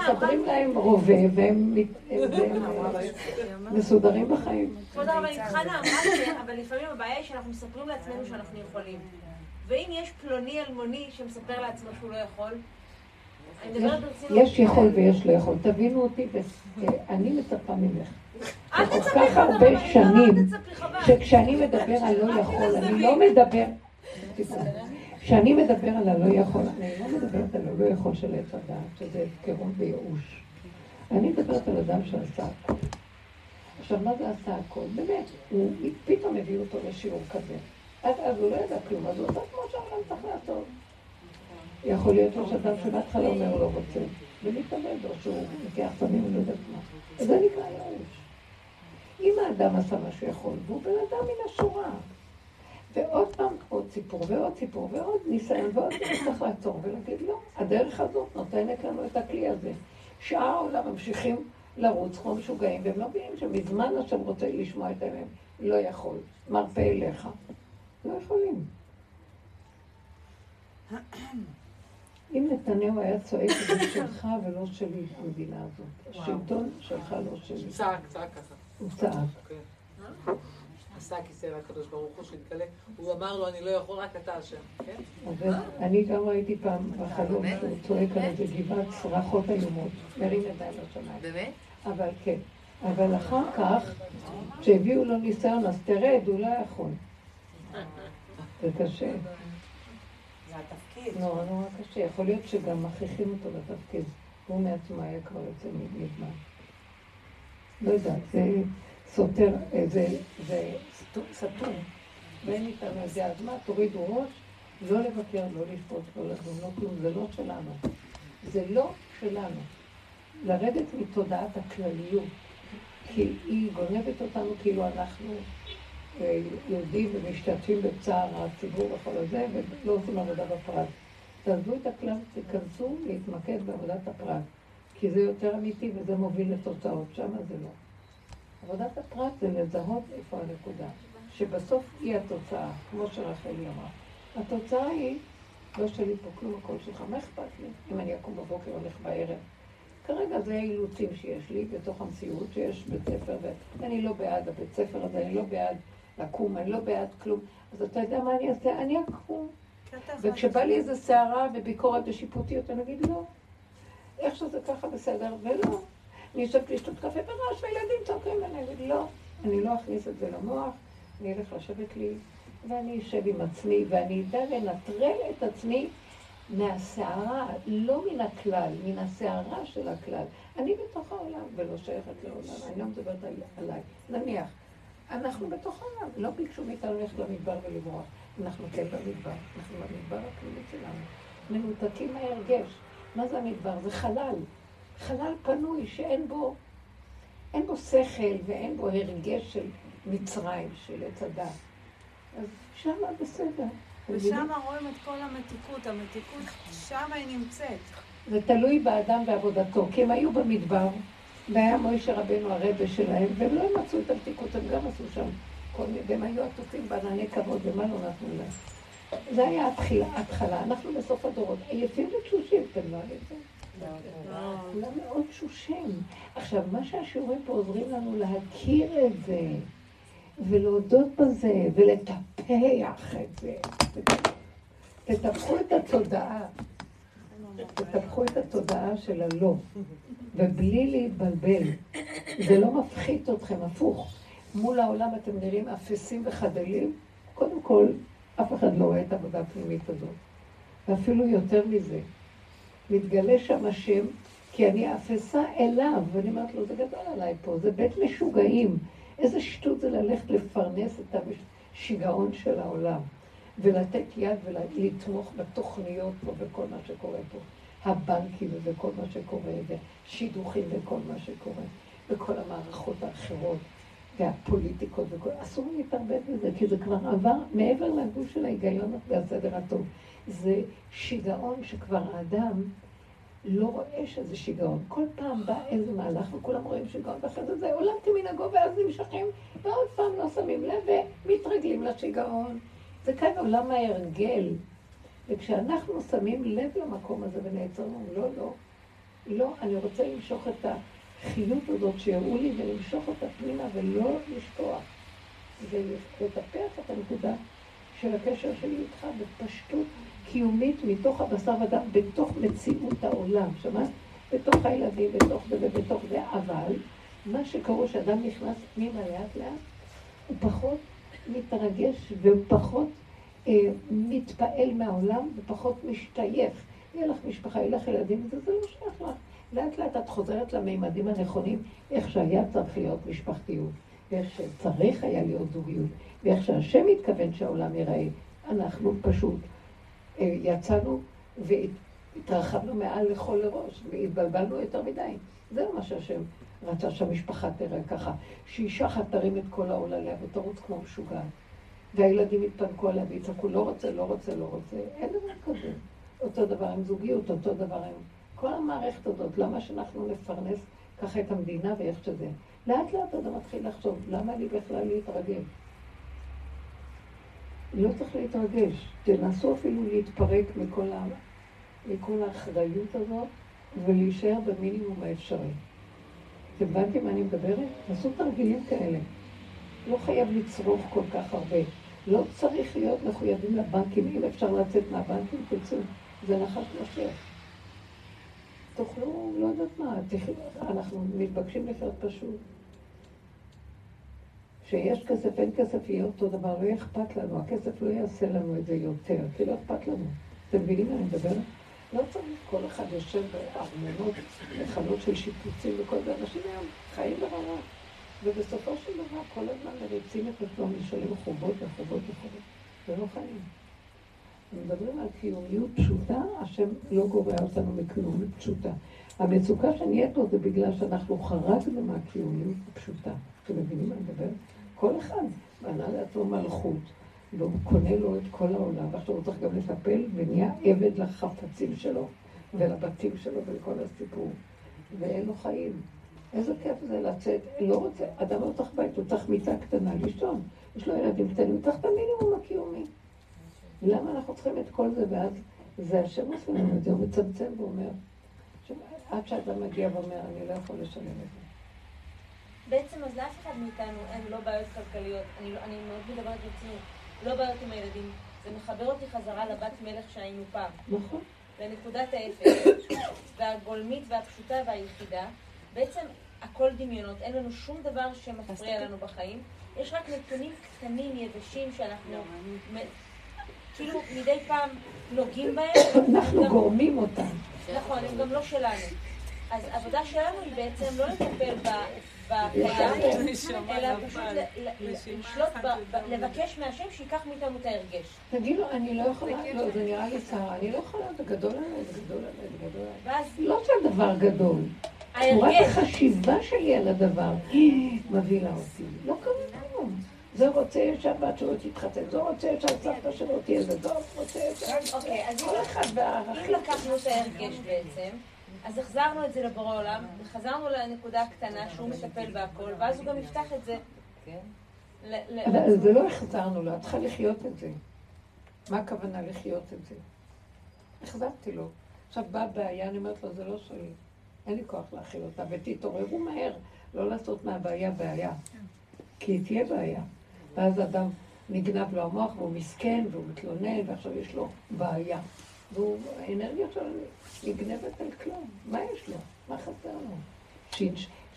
מספרים להם רובה והם מסודרים בחיים. כבוד הרבנית חנה אמרה, אבל לפעמים הבעיה היא שאנחנו מספרים לעצמנו שאנחנו יכולים. ואם יש פלוני אלמוני שמספר לעצמו שהוא לא יכול, יש יכול ויש לא יכול. תבינו אותי, אני מצפה ממך. כל כך הרבה שנים, שכשאני מדבר על לא יכול, אני לא מדבר... כשאני מדבר על הלא יכול, אני לא מדברת על הלא יכול של עץ הדעת, שזה הפקרות וייאוש. אני מדברת על אדם שעשה הכל. עכשיו, מה זה עשה הכל? באמת, הוא פתאום הביא אותו לשיעור כזה. אז הוא לא ידע כלום, אז הוא עושה כמו שהעולם צריך לעשות. יכול להיות ראש אדם שבהתחלה אומר לא רוצה, ומתאבד או שהוא לוקח סמים ולא יודעת מה. אז זה נקרא ייאוש. אם האדם עשה מה שהוא יכול, והוא בן אדם מן השורה. ועוד פעם עוד סיפור ועוד סיפור ועוד ניסיון ועוד צריך לעצור ולהגיד לא, הדרך הזאת נותנת לנו את הכלי הזה. שאר העולם ממשיכים לרוץ כמו משוגעים והם לא מבינים שמזמן השם רוצה לשמוע את האמת, לא יכול, מרפא אליך, לא יכולים. אם נתניהו היה צועק, זה שלך ולא שלי, המדינה הזאת. השלטון שלך לא שלי. הוא צעק ככה. הוא צעק. עשה כיסא והקדוש ברוך הוא שהתגלה, הוא אמר לו, אני לא יכול, רק אתה השם, כן? אני גם ראיתי פעם בחלום שהוא צועק על איזה גבעת צרחות איומות, מרים ידיים לשמיים. באמת? אבל כן. אבל אחר כך, כשהביאו לו ניסיון, אז תרד, הוא לא יכול. זה קשה. זה התפקיד. נורא קשה. יכול להיות שגם מכריחים אותו לתפקיד. הוא מעצמו היה כבר יוצא מזמן. לא יודעת, זה... סותר, זה סתום, ואין איתנו איזה אדמה, תורידו ראש, לא לבקר, לא לשפוט, לא לדון, לא כלום, זה לא שלנו. זה לא שלנו. לרדת מתודעת הכלליות, כי היא גונבת אותנו כאילו אנחנו יהודים ומשתתפים בצער הציבור וכל הזה, ולא עושים עבודה בפרט. תעזבו את הכלל, תיכנסו להתמקד בעבודת הפרט, כי זה יותר אמיתי וזה מוביל לתוצאות, שמה זה לא. עבודת הפרט זה לזהות איפה הנקודה, שבסוף היא התוצאה, כמו שרחל אמרה. התוצאה היא, לא שלי פה כלום, הכל שלך, מה אכפת לי? אם אני אקום בבוקר, הולך בערב. כרגע זה האילוצים שיש לי בתוך המציאות, שיש בית ספר, ואני לא בעד הבית ספר הזה, אני לא בעד לקום, אני לא בעד כלום. אז אתה יודע מה אני אעשה? אני אקום. וכשבא לי איזו שערה וביקורת ושיפוטיות, אני אגיד לא. איך שזה ככה בסדר, ולא. אני יושבת לשתות קפה ברעש, והילדים צורכים, ואני אגיד לא. אני לא אכניס את זה למוח, אני אלך לשבת לי, ואני אשב עם עצמי, ואני אדע לנטרל את עצמי, מהסערה, לא מן הכלל, מן הסערה של הכלל. אני בתוך העולם, ולא שייכת לעולם, אני לא מדברת עליי. נניח, אנחנו בתוך העולם, לא ביקשו מאיתנו ללכת למדבר ולברוח. אנחנו כן במדבר, אנחנו במדבר הכללית שלנו. מנותקים מהרגש. מה זה המדבר? זה חלל. חלל פנוי שאין בו, אין בו שכל ואין בו הרגש של מצרים, של הצדה. אז שם בסדר. ושם רואים את כל המתיקות, המתיקות שם היא נמצאת. זה תלוי באדם ועבודתו, כי הם היו במדבר, והיה מוישה רבנו הרבה שלהם, והם לא מצאו את המתיקות, הם גם עשו שם כל מיני, והם היו עטופים בענני כבוד, ומה לא נתנו להם. זה היה ההתחלה, אנחנו בסוף הדורות, יפים ותשושים, אתם לא יודעים את זה? לא. כולם מאוד תשושים. עכשיו, מה שהשיעורים פה עוזרים לנו להכיר את זה, ולהודות בזה, ולטפח את זה. תטפחו את התודעה. תטפחו את התודעה של הלא. ובלי להתבלבל. זה לא מפחית אתכם, הפוך. מול העולם אתם נראים אפסים וחדלים. קודם כל, אף אחד לא רואה את העבודה הפנימית הזאת. ואפילו יותר מזה. מתגלה שם השם, כי אני אפסה אליו. ואני אומרת לו, זה גדול עליי פה, זה בית משוגעים. איזה שטות זה ללכת לפרנס את השיגעון של העולם, ולתת יד ולתמוך בתוכניות פה וכל מה שקורה פה. הבנקים וכל מה שקורה, ושידוכים וכל מה שקורה, וכל המערכות האחרות, והפוליטיקות וכל... אסור להתערבב בזה, כי זה כבר עבר מעבר לגוף של ההיגיון והסדר הטוב. זה שיגעון שכבר האדם לא רואה שזה שיגעון. כל פעם בא איזה מהלך וכולם רואים שיגעון, ואחרי זה זה עולם כמנהגו ואז נמשכים, ועוד פעם לא שמים לב ומתרגלים לשיגעון. זה כאן עולם ההרגל. וכשאנחנו שמים לב למקום הזה ונעצרנו, לא, אני רוצה למשוך את החיות הזאת שיראו לי ולמשוך אותה פנימה ולא לשכוח. ולטפח את הנקודה של הקשר שלי איתך בפשטות. קיומית מתוך הבשר ודם, בתוך מציאות העולם, שמעת? בתוך הילדים, בתוך זה ובתוך זה, אבל מה שקורה שאדם נכנס פנימה לאט לאט, הוא פחות מתרגש ופחות מתפעל מהעולם ופחות משתייך. יהיה לך משפחה, יהיה לך ילדים, זה לא שייך לך. לאט לאט את חוזרת למימדים הנכונים, איך שהיה צריך להיות משפחתיות, ואיך שצריך היה להיות זוגיות, ואיך שהשם מתכוון שהעולם ייראה, אנחנו פשוט יצאנו והתרחבנו מעל לכל לראש, והתבלבלנו יותר מדי. זה מה שהשם רצה שהמשפחה תראה ככה, שאישה חתרים את כל העול עליה ותרוץ כמו משוגעת. והילדים התפנקו עליה ויצחקו, לא רוצה, לא רוצה, לא רוצה. אין דבר כזה. אותו דבר עם זוגיות, אותו דבר עם... כל המערכת הזאת, למה שאנחנו נפרנס ככה את המדינה ואיך שזה. לאט לאט אתה מתחיל לחשוב, למה אני בכלל להתרגל? לא צריך להתרגש, תנסו אפילו להתפרק מכל האחריות הזאת ולהישאר במינימום האפשרי. אתם הבנתם מה אני מדברת? תעשו תרגילים כאלה. לא חייב לצרוך כל כך הרבה. לא צריך להיות מחויבים לבנקים, אם אפשר לצאת מהבנקים, תצאו. זה נחש נושך. תוכלו, לא יודעת מה, אנחנו מתבקשים לפעמים פשוט. שיש כסף, אין כסף, יהיה אותו דבר, לא אכפת לנו, הכסף לא יעשה לנו את זה יותר, כי לא אכפת לנו. אתם מבינים מה אני מדברת? לא צריך כל אחד יושב בארמונות, בחנות של שיפוצים וכל זה, אנשים היום חיים ברמה. ובסופו של דבר כל הזמן מריצים את עצמם, משלמים חובות וחובות וחובות, ולא חיים. מדברים על קיומיות פשוטה, השם לא גורע אותנו מקיומיות פשוטה. המצוקה שנהיית לו זה בגלל שאנחנו חרגנו מהקיומיות הפשוטה. אתם מבינים מה אני מדבר? כל אחד וענה לעצמו מלכות, והוא קונה לו את כל העולם, ועכשיו הוא צריך גם לטפל, ונהיה עבד לחפצים שלו, ולבתים שלו, ולכל הסיפור, ואין לו חיים. איזה כיף זה לצאת, לא רוצה, אדם לא צריך בית, הוא צריך מיטה קטנה לישון, יש לו ילדים קטנים, הוא צריך את המינימום הקיומי. למה אנחנו צריכים את כל זה? ואז זה השם עושה לנו את זה, הוא מצמצם ואומר, עד שאדם מגיע ואומר, אני לא יכול לשלם את זה. בעצם אז לאף אחד מאיתנו אין לא בעיות כלכליות, אני מאוד מדברת בצניעות, לא בעיות עם הילדים, זה מחבר אותי חזרה לבת מלך שהיינו פעם. נכון. לנקודת האפס, והגולמית והפשוטה והיחידה, בעצם הכל דמיונות, אין לנו שום דבר שמפריע לנו בחיים, יש רק נתונים קטנים, יבשים, שאנחנו כאילו מדי פעם נוגעים בהם. אנחנו גורמים אותם. נכון, הם גם לא שלנו. אז העבודה שלנו היא בעצם לא לטפל בקיים, אלא פשוט לשלוט, לבקש מהשם שיקח מאיתנו את ההרגש. תגידו, אני לא יכולה, לא, זה נראה לי צער, אני לא יכולה, זה גדול עליי, זה גדול עליי, זה גדול עליי. לא זה דבר גדול. תמורת החשיבה שלי על הדבר, מביא לה אותי. לא קרה כלום. זה רוצה שהבת שלו תתחתן, זה רוצה שהסבתא שלו תהיה זדות, רוצה שהסבתא. אוקיי, אז אם לקחנו את ההרגש בעצם, אז החזרנו את זה לבורא עולם, וחזרנו לנקודה הקטנה שהוא מטפל בהכל, ואז הוא גם יפתח את זה. זה לא החזרנו לו, את צריכה לחיות את זה. מה הכוונה לחיות את זה? החזרתי לו. עכשיו באה בעיה, אני אומרת לו, זה לא שלי. אין לי כוח להכיל אותה, ותתעוררו מהר, לא לעשות מהבעיה בעיה. כי היא תהיה בעיה. ואז אדם נגנב לו המוח, והוא מסכן, והוא מתלונן, ועכשיו יש לו בעיה. והאנרגיה שלו נגנבת על כלום. מה יש לו? מה חסר לו?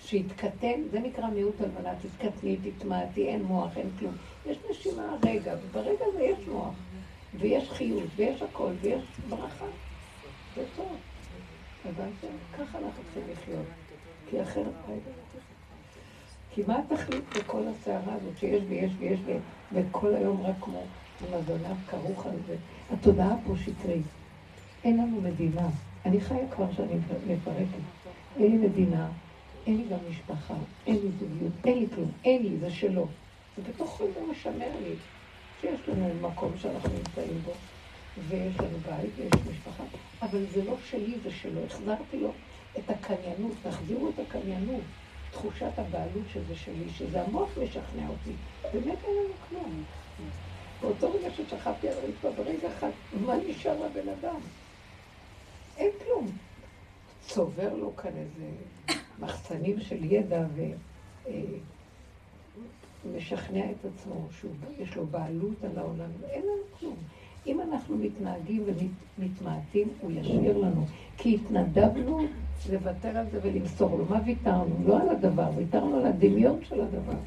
שיתקטן, זה נקרא מיעוט הלבנה, תתקטני, תתמעתי, אין מוח, אין כלום. יש נשימה רגע, וברגע הזה יש מוח, ויש חיות, ויש הכל, ויש ברכה. זה טוב. אבל ככה אנחנו צריכים לחיות, כי אחרת לא ידעתי. כי מה התכלית בכל הסערה הזאת שיש ויש ויש וכל היום רק כמו המזונה כרוך על זה? התודעה פה שקרית. אין לנו מדינה. אני חיה כבר שאני מפרקת. אין לי מדינה, אין לי גם משפחה, אין לי זוגיות, אין לי כלום, אין לי, זה שלא. ובתוך כל זה משמר לי שיש לנו מקום שאנחנו נמצאים בו. ויש לנו בית, ויש משפחה, אבל זה לא שלי, זה שלו. החזרתי לו את הקניינות, תחזירו את הקניינות, תחושת הבעלות שזה שלי, שזה המוח משכנע אותי. באמת אין לנו כלום. באותו רגע ששכבתי על הרצפה, ברגע אחד, מה נשאר לבן אדם? אין כלום. צובר לו כאן איזה מחסנים של ידע ומשכנע את עצמו, שיש לו בעלות על העולם, אין לנו כלום. אם אנחנו מתנהגים ומתמעטים, הוא ישאיר לנו. כי התנדבנו לוותר על זה ולמסור לו. מה ויתרנו? לא על הדבר, ויתרנו על הדמיון של הדבר. הוא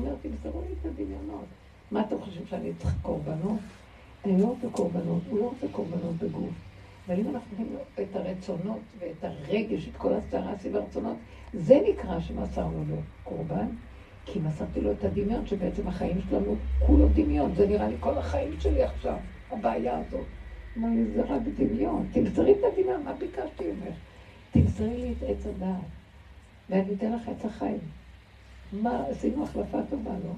אומר, תמסרו לי את הדמיונות. מה אתם חושבים שאני צריך קורבנות? אני לא רוצה קורבנות, הוא לא רוצה קורבנות בגוף. אבל אם אנחנו נותנים לו את הרצונות ואת הרגש, את כל הסערה סביב הרצונות, זה נקרא שמסרנו לו קורבן, כי מסרתי לו את הדמיון, שבעצם החיים שלנו כולו דמיון. זה נראה לי כל החיים שלי עכשיו. הבעיה הזאת. מה נזרה בדמיון? תגזרי את הדמיון, מה ביקשתי ממך? תגזרי לי את עץ הדעת, ואני אתן לך עץ החיים. מה, עשינו החלפה טובה, לא?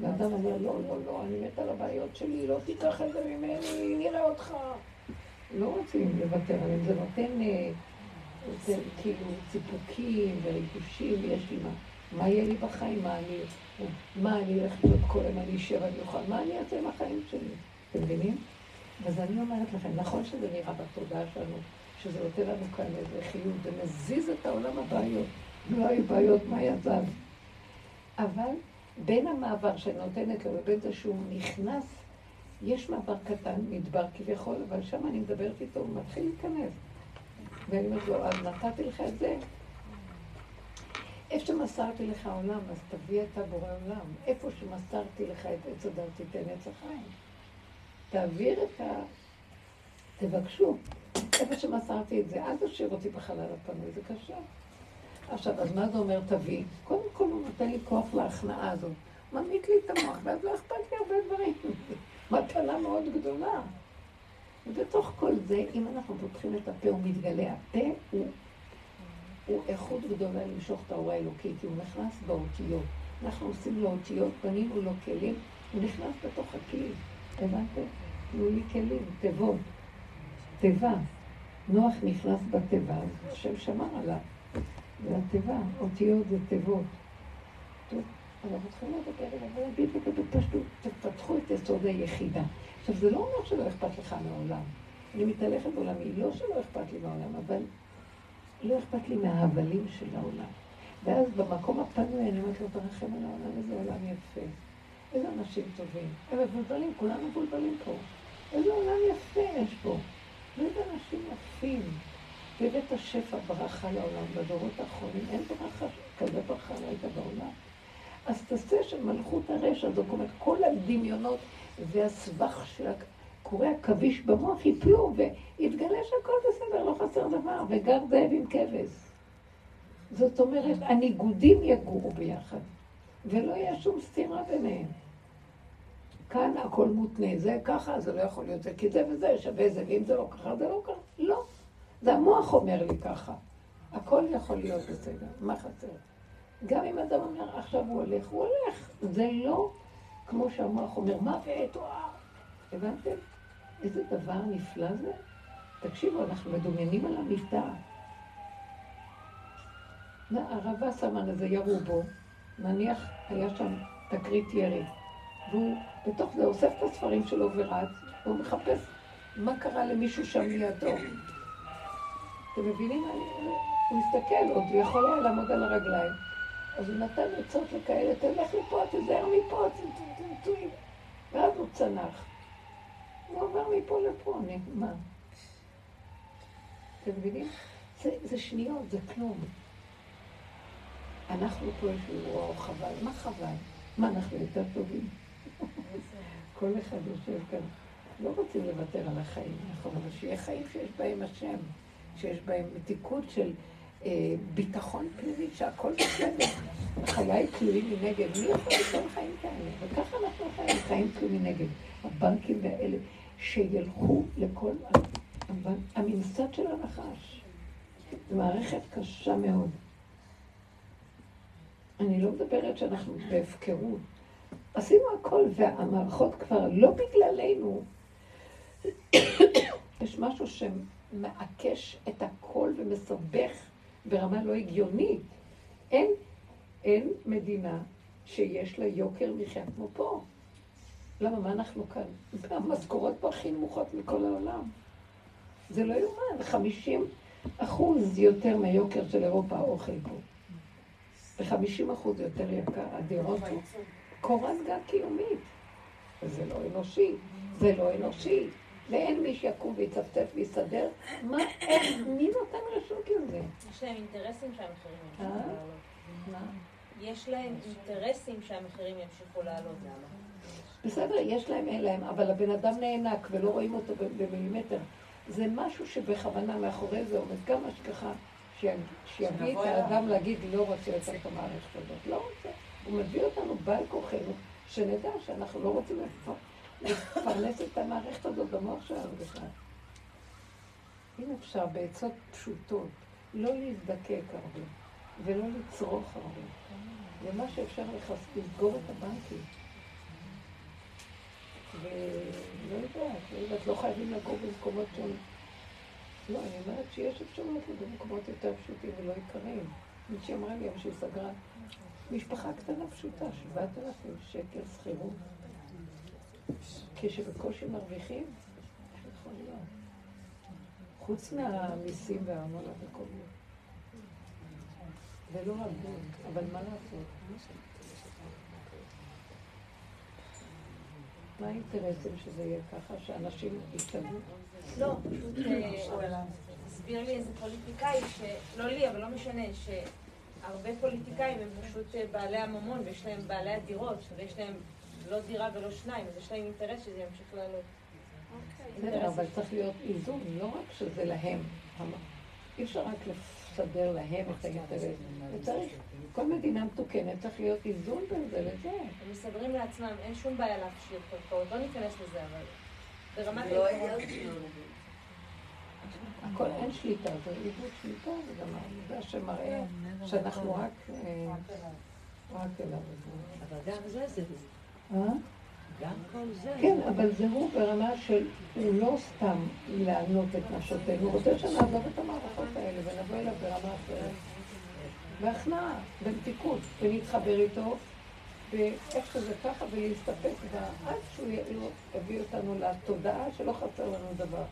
ואדם אומר, לא, לא, לא, אני מת על הבעיות שלי, לא תיקח את זה ממני, נראה אותך. לא רוצים לוותר עליהם, זה נותן כאילו ציפוקים וריגושים, יש לי מה. מה יהיה לי בחיים? מה אני אלך להיות כל יום, אני אשב, אני אוכל, מה אני אעשה עם החיים שלי? אתם מבינים? אז אני אומרת לכם, נכון שזה נראה בתודעה שלנו, שזה נותן לנו כאן איזה חיות, זה מזיז את העולם הבעיות, לא היו בעיות, מה יזז? אבל בין המעבר שאני נותנת לו ובין זה שהוא נכנס, יש מעבר קטן, מדבר כביכול, אבל שם אני מדברת איתו, הוא מתחיל להיכנס. ואני אומרת לו, אז נתתי לך את זה, איפה שמסרתי לך העולם, אז תביא את הבורא עולם. איפה שמסרתי לך את עץ הדעת, תיתן עץ החיים. תעביר את ה... תבקשו. איפה שמסרתי את זה, אל תשאיר אותי בחלל הפנוי, זה קשה. עכשיו, אז מה זה אומר תביא? קודם כל הוא נותן לי כוח להכנעה הזאת. ממית לי את המוח, ואז לא אכפת לי הרבה דברים. מתנה מאוד גדולה. ובתוך כל זה, אם אנחנו פותחים את הפה, הוא מתגלה. הפה הוא... הוא איכות גדולה למשוך את האור האלוקית, הוא נכנס באותיות, אנחנו עושים לו אותיות, בנינו לו כלים, הוא נכנס בתוך הכלים. הבנתם? תנו לי כלים, תיבות, תיבה. נוח נכנס בתיבה, אז השם שמר עליו. זה התיבה, אותיות זה תיבות. טוב, אנחנו צריכים לדבר על הביטו בפשטות, תפתחו את יסוד היחידה. עכשיו, זה לא אומר שלא אכפת לך מהעולם. אני מתהלכת עולמי, לא שלא אכפת לי מהעולם, אבל לא אכפת לי מההבלים של העולם. ואז במקום הפנוי אני אומרת לו, ברחם על העולם, איזה עולם יפה. איזה אנשים טובים. הם מבולבלים, כולם מבולבלים פה. איזה עולם יפה יש פה. ואיזה אנשים יפים. בבית השפע ברכה לעולם, בדורות האחרונים, אין ברכה, כזה ברכה לא הייתה בעולם. אז תעשה של מלכות הרשע, זאת אומרת, כל הדמיונות והסבך של הקורי הכביש במוח יפלו, והתגלה שהכל בסדר, לא חסר דבר, וגר זאב עם כבש. זאת אומרת, הניגודים יגורו ביחד, ולא יהיה שום סתירה ביניהם. כאן הכל מותנה, זה ככה, זה לא יכול להיות, זה כי זה וזה שווה זה, ואם זה לא ככה, זה לא ככה, לא. זה המוח אומר לי ככה, הכל יכול להיות בסדר, מה חסר? גם אם אדם אומר, עכשיו הוא הולך, זה לא כמו שהמוח אומר, מה ואתואר? הבנתם? איזה דבר נפלא זה? תקשיבו, אנחנו מדומיינים על המיטה. הרב סמן הזה ירו בו, נניח היה שם תקרית ירי, והוא בתוך זה אוסף את הספרים שלו ורץ, והוא מחפש מה קרה למישהו שם לידו. אתם מבינים? הוא הסתכל עוד, הוא יכול היה לעמוד על הרגליים. אז הוא נתן יוצאות לכאלה, תלך לפה, תזהר מפה, תמצאים. ואז הוא צנח. הוא עבר מפה לפה, מה? אתם מבינים? זה שניות, זה כלום. אנחנו פה איזשהו רואו חבל. מה חבל? מה, אנחנו יותר טובים? כל אחד יושב כאן. לא רוצים לוותר על החיים, נכון? אבל שיהיה חיים שיש בהם השם. שיש בהם מתיקות של ביטחון פנימי, שהכל בסדר. החיים תלויים מנגד, מי יכול לשאול חיים כאלה? וככה אנחנו חיים, חיים תלויים מנגד. הבנקים והאלה שילכו לכל הממסד של הנחש. זו מערכת קשה מאוד. אני לא מדברת שאנחנו בהפקרות. עשינו הכל, והמערכות כבר לא בגללנו. יש משהו מעקש את הכל ומסבך ברמה לא הגיונית. אין מדינה שיש לה יוקר מחיה כמו פה. למה? מה אנחנו כאן? המשכורות פה הכי נמוכות מכל העולם. זה לא יומן, 50% יותר מהיוקר של אירופה האוכל פה. ב-50% יותר יקר, הדירות פה. קורת גג קיומית. זה לא אנושי, זה לא אנושי. ואין מי שיקום ויצפצף ויסדר, מה, מי נותן רשות לזה? יש להם אינטרסים שהמחירים ימשיכו לעלות. מה? יש להם אינטרסים שהמחירים ימשיכו לעלות. בסדר, יש להם, אין להם, אבל הבן אדם נענק ולא רואים אותו במילימטר. זה משהו שבכוונה מאחורי זה עומד, גם השכחה שיביא את האדם להגיד לא רוצה יותר את המערכת הזאת. לא רוצה. הוא מביא אותנו בעל כוחנו, שנדע שאנחנו לא רוצים לפתור. לפרנס את המערכת הזאת במוח שלנו בכלל. אם אפשר, בעצות פשוטות, לא להזדקק הרבה, ולא לצרוך הרבה. זה מה שאפשר לסגור את הבנקים. ולא יודעת, לא חייבים לגור במקומות של... לא, אני אומרת שיש אפשרות במקומות יותר פשוטים ולא עיקריים. מי שאמרה לי, שהיא סגרה משפחה קטנה פשוטה, 7,000 שקל שכירות. כשבקושי מרוויחים, איך יכול להיות? חוץ מהמיסים והעמולה וכל מיני. ולא רבים, אבל מה לעשות? מה האינטרסים שזה יהיה ככה, שאנשים יתקדמו? לא, פשוט הסביר לי איזה פוליטיקאי, לא לי, אבל לא משנה, שהרבה פוליטיקאים הם פשוט בעלי הממון, ויש להם בעלי הדירות, ויש להם לא דירה ולא שניים, אז יש להם אינטרס שזה ימשיך לעלות. בסדר, אבל צריך להיות איזון, לא רק שזה להם. אי אפשר רק לסדר להם את האינטרס. וצריך, כל מדינה מתוקנת צריך להיות איזון בין זה לזה. הם מסדרים לעצמם, אין שום בעיה להפשיר קרקעות, לא ניכנס לזה, אבל... ברמת האינטרס. הכל אין שליטה, זה איבוד שליטה, זה גם זה שמראה שאנחנו רק... רק אליו. אבל גם זה הוא. גם כל זה. כן, אבל זה הוא ברמה של לא סתם לענות את נשותינו. הוא רוצה שנעזוב את המערכות האלה ונבוא אליו ברמה אחרת. והכנעה, במתיקות, ונתחבר איתו, ואיך שזה ככה, ולהסתפק עד שהוא יביא אותנו לתודעה שלא חסר לנו דבר.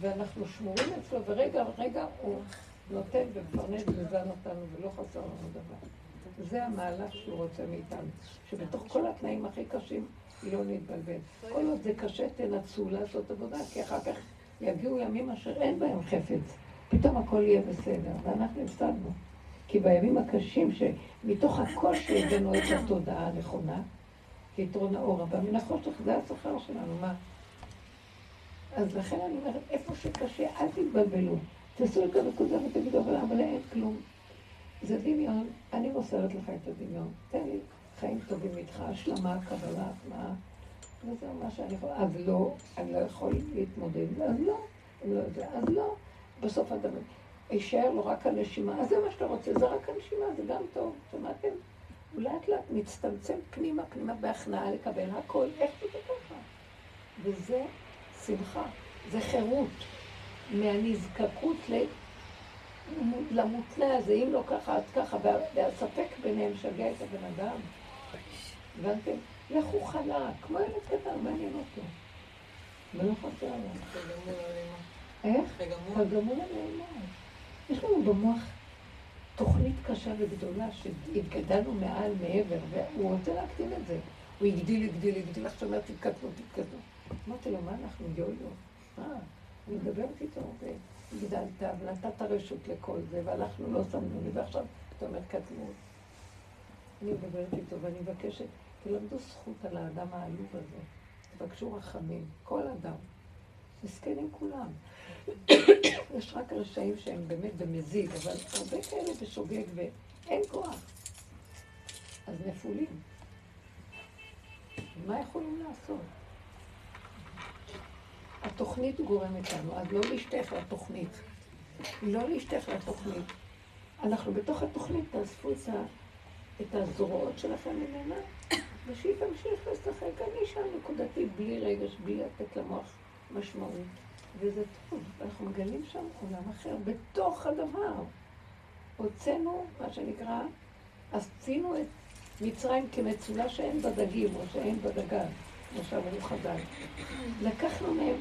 ואנחנו שמורים אצלו, ורגע, רגע הוא נותן ומפרנס וזן אותנו, ולא חסר לנו דבר. זה המהלך שהוא רוצה מאיתנו, שבתוך כל התנאים הכי קשים לא נתבלבל. כל עוד זה קשה, תנסו לעשות עבודה, כי אחר כך יגיעו ימים אשר אין בהם חפץ. פתאום הכל יהיה בסדר, ואנחנו הפסדנו. כי בימים הקשים שמתוך הקושי הבאנו את התודעה הנכונה, כיתרון האור הבא, מן החושך זה השכר שלנו, מה? אז לכן אני אומרת, איפה שקשה, אל תתבלבלו. תעשו את הנקודה ותגידו, אבל אין כלום. זה דמיון, אני מוסרת לך את הדמיון. תן לי חיים טובים איתך, השלמה, קבלה, התמאה. וזה מה שאני יכולה. אז לא, אני לא יכול להתמודד. אז לא, אז לא. בסוף אתה אומר, יישאר לו רק הנשימה. אז זה מה שאתה רוצה, זה רק הנשימה, זה גם טוב. שמעתם? אולי את מצטמצם פנימה, פנימה בהכנעה לקבל הכל. איך זה ככה? וזה שמחה, זה חירות. מהנזקקות למותנה הזה, אם לא ככה, אז ככה, והספק ביניהם שגע את הבן אדם. הבנתם? לכו חלק, כמו ילד קטן, מעניין אותו. ולא חסר עליו. תגמול הלימה. איך? תגמול הלימה. יש לנו במוח תוכנית קשה וגדולה שהתגדלנו מעל מעבר, והוא רוצה להקטין את זה. הוא הגדיל, איך שאומר, תתקדמו. אמרתי לו, מה אנחנו גאולו? אני מדברת איתו, וגדלת, ונתת רשות לכל זה, ואנחנו לא שמנו לי, ועכשיו אתה אומר קטנות. אני מדברת איתו, ואני מבקשת, תלמדו זכות על האדם העלוב הזה. תבקשו רחמים, כל אדם. מסכנים כולם. יש רק רשעים שהם באמת במזיד, אבל הרבה כאלה בשוגג ואין כוח. אז נפולים. מה יכולים לעשות? התוכנית גורמת לנו, אז לא להשתייך לתוכנית. לא להשתייך לתוכנית. אנחנו בתוך התוכנית תאספו את הזרועות שלכם ממנה, ושהיא תמשיך לשחק. אני שם נקודתי בלי רגש, בלי לתת למוח משמעות. וזה טוב, אנחנו מגלים שם עולם אחר, בתוך הדבר. הוצאנו, מה שנקרא, עשינו את מצרים כמצולה שאין בדגים או שאין בדגן. עכשיו הוא חדל. לקחנו מהם,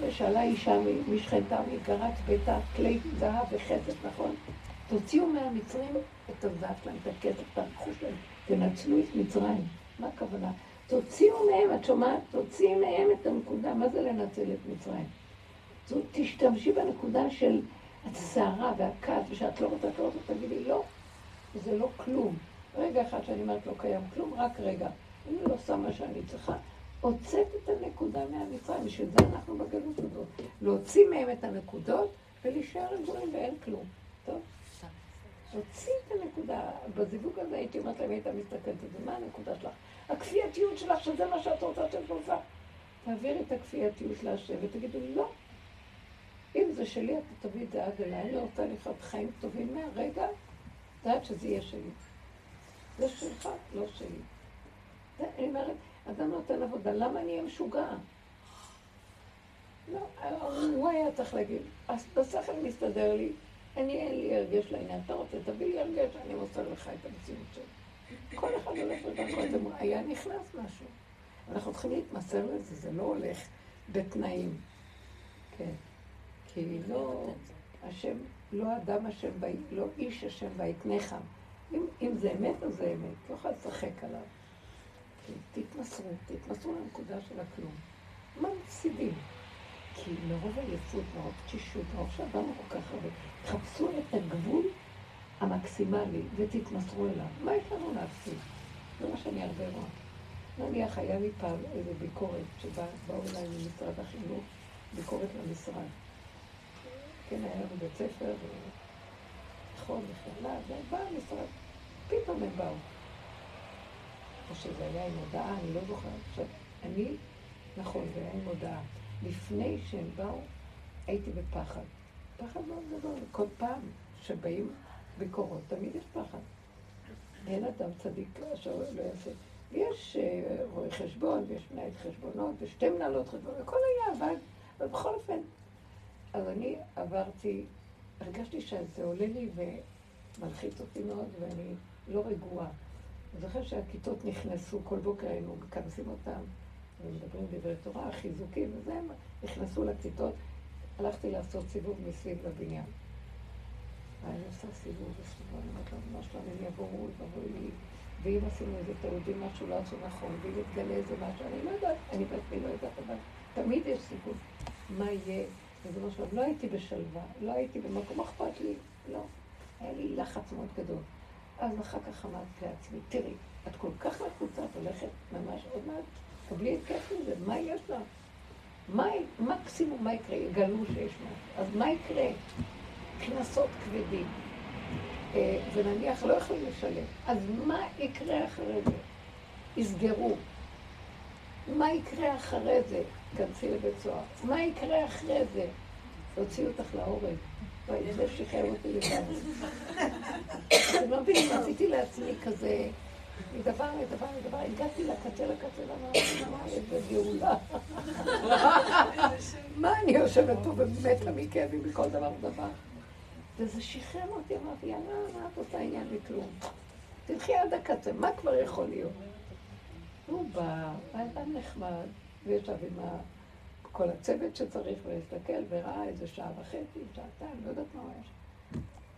ושאלה אישה משכנתה, מגרת ביתה, כלי זהב וחסף, נכון? תוציאו מהמצרים את הזהב להם, את הכסף, את הרכוש להם, תנצלו את מצרים. מה הכוונה? תוציאו מהם, את שומעת? תוציאו מהם את הנקודה. מה זה לנצל את מצרים? תשתמשי בנקודה של הסערה והכעס, ושאת לא רוצה, תגידי, לא, זה לא כלום. רגע אחד שאני אומרת, לא קיים כלום, רק רגע. אני לא עושה מה שאני צריכה, הוצאת את הנקודה מהמצרים, בשביל זה אנחנו בגלות הזאת. להוציא מהם את הנקודות ולהישאר רגועים ואין כלום, טוב? הוציא את הנקודה, בזיווג הזה הייתי אומרת להם, הייתה מסתכלת, זה מה הנקודה שלך? הכפייתיות שלך, שזה מה שאת רוצה שאת עושה. תעביר את הכפייתיות להשב ותגידו, לא. אם זה שלי, אתה תביא את זה עד אליי, אני רוצה לחיות חיים טובים מהרגע, דעת שזה יהיה שלי. זה שלך, לא שלי. אני אומרת, אדם נותן עבודה, למה אני אהיה משוגע? לא, הוא היה צריך להגיד, בשכל מסתדר לי, אין לי הרגש לעניין, אתה רוצה, תביא לי הרגש, אני מוסר לך את המציאות שלי. כל אחד הולך לדרכו, היה נכנס משהו. אנחנו צריכים להתמסר לזה, זה לא הולך בתנאים. כן, כי לא השם, לא אדם השם, לא איש השם ויקנך. אם זה אמת, אז זה אמת, לא יכול לשחק עליו. תתמסרו לנקודה של הכלום. מה מפסידים? כי מרוב היפות, מרוב תשישות, מרוב שעברנו כל כך הרבה, תחפשו את הגבול המקסימלי ותתמסרו אליו. מה יש לנו להפסיד? זה מה שאני הרבה רואה. נניח, היה לי פעם איזו ביקורת שבאו אליי ממשרד החינוך, ביקורת למשרד. כן, היה בבית ספר, נכון, נכללה, ובא המשרד, פתאום הם באו. או שזה היה עם הודעה, אני לא זוכרת. עכשיו, נכון, זה היה עם הודעה. לפני שהם באו, הייתי בפחד. פחד מאוד גדול. כל פעם שבאים ביקורות, תמיד יש פחד. אין אדם צדיק אשר לא יעשה. יש רואי חשבון, ויש מנהלת חשבונות, ושתי מנהלות חשבונות, הכל היה עבד, אבל בכל אופן. אז אני עברתי, הרגשתי שזה עולה לי ומלחיץ אותי מאוד, ואני לא רגועה. אז אחרי שהכיתות נכנסו, כל בוקר היינו מכנסים אותם, ומדברים דברי תורה, חיזוקים וזה, הם נכנסו לכיתות, הלכתי לעשות סיבוב מסביב לבניין. ואני עושה סיבוב וסביבה, אני אומרת לה, מה שלנו, הם יבואו, יבואו לי, ואם עשינו איזה תעודים, משהו לא עשו נכון, ואם יתגלה איזה משהו, אני לא יודעת, אני בעצמי לא יודעת, אבל תמיד יש סיבוב. מה יהיה? וזה משהו, לא הייתי בשלווה, לא הייתי במקום, אכפת לי, לא. היה לי לחץ מאוד גדול. אז אחר כך אמרתי לעצמי, תראי, את כל כך לחוצה, את הולכת ממש עוד מעט, קבלי את כיף לזה, מה יש לה? מקסימום מה יקרה? יגלו שיש מה. אז מה יקרה? כנסות כבדים. ונניח לא יכולים לשלם. אז מה יקרה אחרי זה? יסגרו. מה יקרה אחרי זה? כנסי לבית סוהר. מה יקרה אחרי זה? הוציאו אותך להורג. זה שחרר אותי לבד. אתם לא מבינים, עשיתי לעצמי כזה, מדבר לדבר לדבר, הגעתי לקצה לקצה, אמרתי, איזה גאולה. מה אני יושבת פה באמת למכאבים מכל דבר ודבר? וזה שחרר אותי, אמרתי, יאללה, מה את עושה עניין בכלום? תלכי עד הקצה, מה כבר יכול להיות? הוא בא, האדם נחמד, וישב עם כל הצוות שצריך להסתכל, וראה איזה שעה וחצי, שעתיים, לא יודעת מה יש.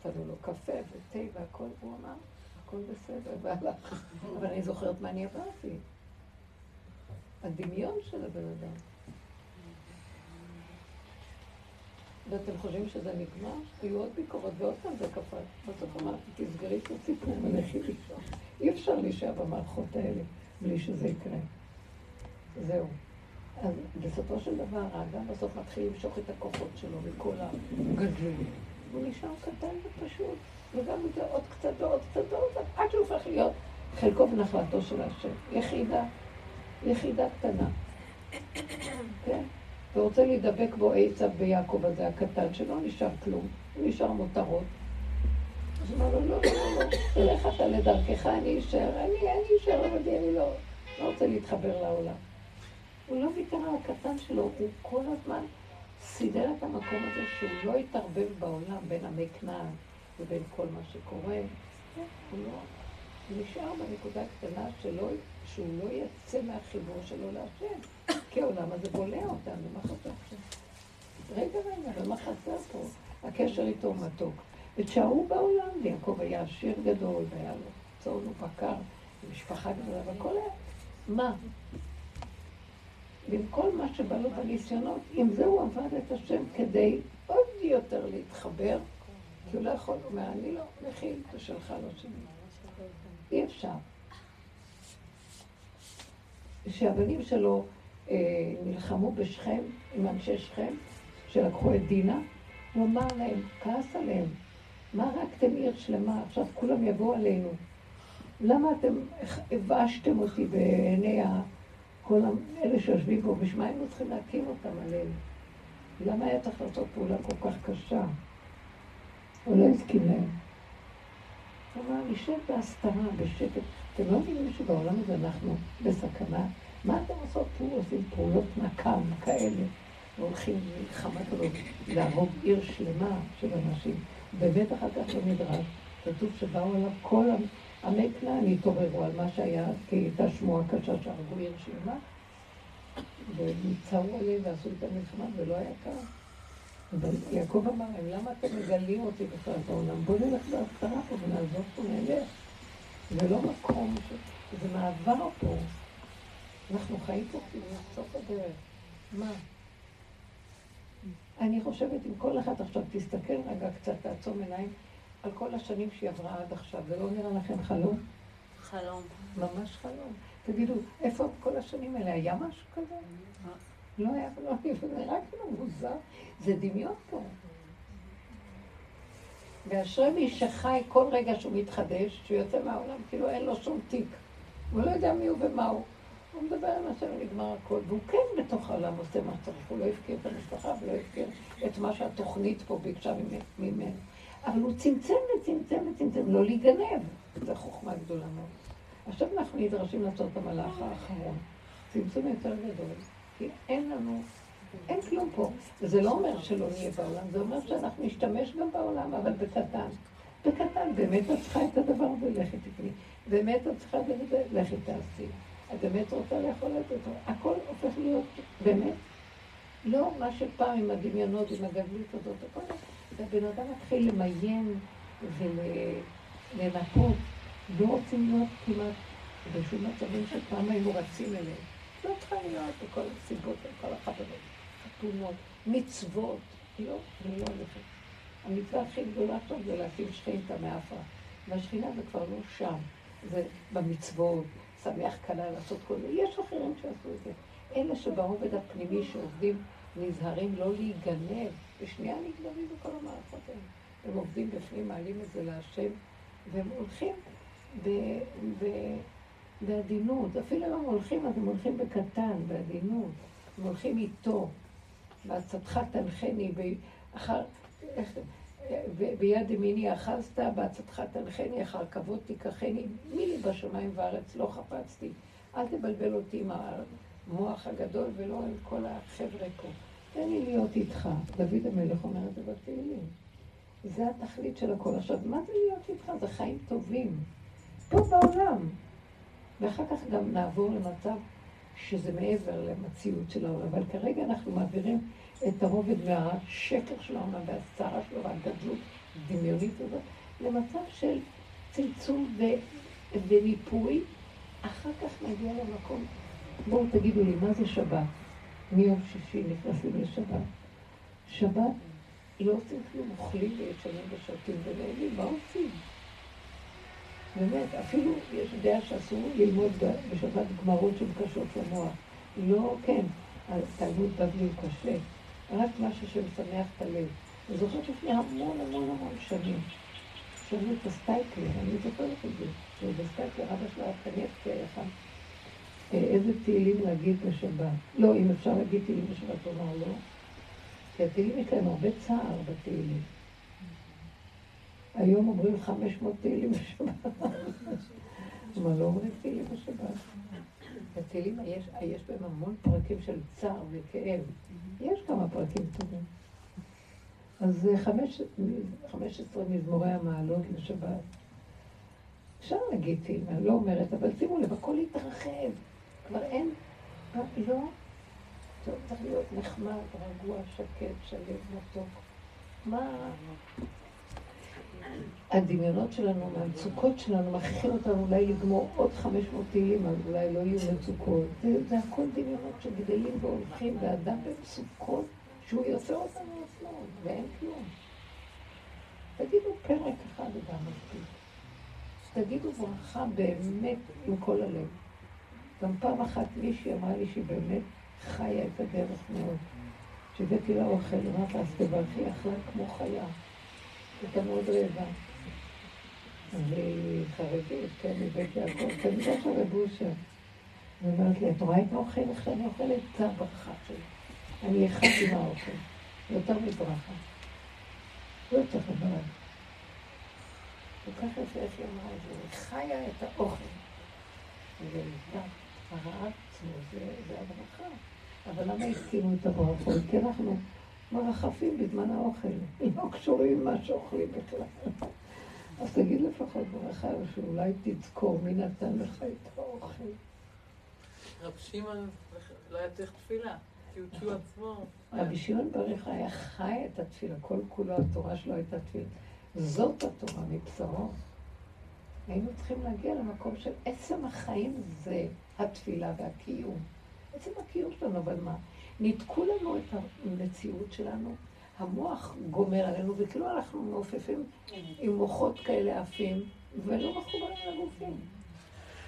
נתנו לו קפה ותה והכל, הוא אמר, הכל בסדר, והלך. אבל אני זוכרת מה אני עברתי. הדמיון של הבן אדם. ואתם חושבים שזה נגמר? היו עוד ביקורות, ועוד כאן זה קפה. בסוף אמרתי, תסגרי את הסיפור, מלכי לישון. אי אפשר להישאר במערכות האלה, בלי שזה יקרה. זהו. אז בסופו של דבר, האדם בסוף מתחיל למשוך את הכוחות שלו מכל הגדולים. הוא נשאר קטן ופשוט, וגם זה עוד קצת ועוד קצת ועוד קצת, עד שהוא הופך להיות חלקו ונחלתו של השם. יחידה קטנה. כן? ורוצה להידבק בו עיצב ביעקב הזה הקטן, שלא נשאר כלום, הוא נשאר מותרות. אז הוא אמר לו, לא, לא, לא, תלך אתה לדרכך, אני אשאר, אבל אני לא רוצה להתחבר לעולם. הוא לא ויתר על הקטן שלו, הוא כל הזמן סידר את המקום הזה שהוא לא יתערבב בעולם בין המקנן ובין כל מה שקורה. הוא לא נשאר בנקודה הקטנה שלו, שהוא לא יצא מהחיבור שלו להשם, כי העולם הזה בולע אותנו, מה חסר פה? רגע, מה חסר פה? הקשר איתו מתוק. ותשארו בעולם, ויעקב היה עשיר גדול, והיה לו צאן ובקר, ומשפחה גדולה, וכל היה, מה? בכל מה שבא לו בניסיונות, עם זה הוא עבד את השם כדי עוד יותר להתחבר, כי הוא לא יכול, הוא אומר, אני לא מכיל, זה שלך לא שלי. אי אפשר. שהבנים שלו נלחמו בשכם, עם אנשי שכם, שלקחו את דינה, הוא אמר להם, כעס עליהם, מה הרגתם עיר שלמה, עכשיו כולם יבואו עלינו. למה אתם הבאשתם אותי בעיני כל אלה שיושבים בו, בשמה היינו צריכים להקים אותם עליהם? למה היה צריך לעשות פעולה כל כך קשה? הוא לא הסכים להם. הוא אמר, נשב בהסתרה, בשקט. אתם לא יודעים שבעולם הזה אנחנו בסכנה? מה אתם עושות פה? עושים פעולות נקם כאלה, והולכים מלחמה כזאת להרוג עיר שלמה של אנשים. באמת אחר כך במדרש, כתוב שבאו עליו כל המקנען התעוררו על מה שהיה, כי הייתה שמועה קשה שהרגו עיר שלמה, וניצרו עליהם ועשו את המלחמה, ולא היה כך. אבל יעקב אמר, למה אתם מגלים אותי בכלל בעולם? בואו נלך בהסתרה פה ונעזוב פה נלך. זה לא מקום, זה מעבר פה. אנחנו חיים פה כאילו סוף הדרך. מה? אני חושבת אם כל אחד עכשיו תסתכל רגע קצת, תעצום עיניים, על כל השנים שהיא עברה עד עכשיו, זה לא נראה לכם חלום? חלום. ממש חלום. תגידו, איפה כל השנים האלה? היה משהו כזה? לא היה, לא היה, זה רק לא מוזר. זה דמיון פה. ואשרי מי שחי כל רגע שהוא מתחדש, שהוא יוצא מהעולם, כאילו אין לו שום תיק. הוא לא יודע מי הוא ומה הוא. הוא מדבר על מה שנגמר הכל, והוא כן בתוך העולם עושה מה צריך. הוא לא יפקיר את המשפחה ולא יפקיר את מה שהתוכנית פה ביקשה ממנו. אבל הוא צמצם וצמצם וצמצם, לא להיגנב. זו חוכמה גדולה מאוד. עכשיו אנחנו נדרשים לעשות את המהלך האחרון. צמצום יותר גדול, כי אין לנו, אין כלום פה. זה לא אומר שלא נהיה בעולם, זה אומר שאנחנו נשתמש גם בעולם, אבל בקטן. בקטן, באמת את צריכה את הדבר ולכת תקני. באמת את צריכה את זה, לכת תעשי. את באמת רוצה לאכול את זה. הכל הופך להיות באמת. לא מה שפעם עם הדמיונות, עם הגבלית הזאת, הכל. הבן אדם מתחיל למיין ולנקות, לא רוצים להיות כמעט בשום מצבים שפעם היו רצים אליהם. לא צריכה להיות בכל הסיבות, בכל החתונות, חתונות, מצוות, לא, אני לא הולכת. המצווה הכי גדולה טוב זה להקים שכינתה מאפה, והשכינה זה כבר לא שם, זה במצוות, שמח קלה לעשות כל זה, יש אחרים שעשו את זה. אלה שבעובד הפנימי שעובדים נזהרים לא להיגנב, בשנייה נגנבים בכל המערכות האלה. הם עובדים בפנים, מעלים את זה להשם, והם הולכים בעדינות. אפילו אם הם הולכים, אז הם הולכים בקטן, בעדינות. הם הולכים איתו, בעצתך תלחני, ביד ימיני אחזת, בעצתך תלחני, אחר כבוד תיקחני, מילי בשמיים וארץ לא חפצתי. אל תבלבל אותי עם המוח הגדול ולא עם כל החבר'ה פה. תן לי להיות איתך. דוד המלך אומר את זה בתהילים. זה התכלית של הכל. עכשיו, מה זה להיות איתך? זה חיים טובים. פה בעולם. ואחר כך גם נעבור למצב שזה מעבר למציאות של העולם. אבל כרגע אנחנו מעבירים את הרובד מהשקר של העולם והצערה שלו והגדלות דמיונית הזאת למצב של צמצום וניפוי. אחר כך נגיע למקום. בואו תגידו לי, מה זה שבת? מיום שישי נכנסים לשבת. שבת לא עושים כלום, אוכלים וישנים ושותים ונהנים, מה עושים? באמת, אפילו יש דעה שאסור ללמוד בשבת גמרות של קשות למוח. לא, כן, התלמוד בבלי הוא קשה, רק משהו שמשמח את הלב. אני זוכרת לפני המון המון המון שנים. שומעו את הסטייקלר, אני זוכרת את זה. ובסטייקלר אבא שלה התקניאפקי אחד. איזה תהילים להגיד בשבת? לא, אם אפשר להגיד תהילים בשבת, אומר לא. כי התהילים יש להם הרבה צער בתהילים. היום אומרים 500 תהילים בשבת. מה לא אומרים תהילים בשבת? התהילים, יש בהם המון פרקים של צער וכאב. יש כמה פרקים טובים. אז 15 מזמורי המעלות לשבת. אפשר להגיד תהילים, אני לא אומרת, אבל שימו לב, הכל התרחב. כבר אין, לא, צריך להיות נחמד, רגוע, שקט, שלב, מתוק. מה? הדמיונות שלנו, המצוקות שלנו, מכריחים אותנו אולי לגמור עוד 500 תהילים, אז אולי לא יהיו מצוקות. זה הכל דמיונות שגדלים והולכים, ואדם במצוקות שהוא יוצא אותנו עצמו, ואין כלום. תגידו פרק אחד אדם מספיק. תגידו ברכה באמת עם כל הלב. גם פעם אחת מישהי אמרה לי שהיא באמת חיה את הדרך מאוד. כשבאתי לה אוכל, אמרת לה, אז תברכי אכלה כמו חיה. הייתה מאוד רעבה. והיא חרדית, כן, מבית יעקב, תמידה של רבושה. ואומרת לי, את רואה את האוכל? איך אני אוכלת? זה הברכה שלי. אני אחד עם האוכל. יותר מברכה. לא צריך לברך. וככה זה איך היא אמרה את זה, היא חיה את האוכל. ולדעת, הרעה עצמו, זה הברכה. אבל למה הסכימו את הברכות? כי אנחנו מרחפים בזמן האוכל. לא קשורים מה שאוכלים בכלל. אז תגיד לפחות ברכה, שאולי תזכור מי נתן לך את האוכל. רב שמעון לא היה צריך תפילה, כי הוא תשוע עצמו. רבי שמעון ברך היה חי את התפילה, כל כולו התורה שלו הייתה תפילה. זאת התורה מבשרו. היינו צריכים להגיע למקום של עצם החיים זה התפילה והקיום. עצם הקיום שלנו, אבל מה? ניתקו לנו את המציאות שלנו, המוח גומר עלינו, וכאילו אנחנו מעופפים עם מוחות כאלה עפים, ולא מחוברים לגופים.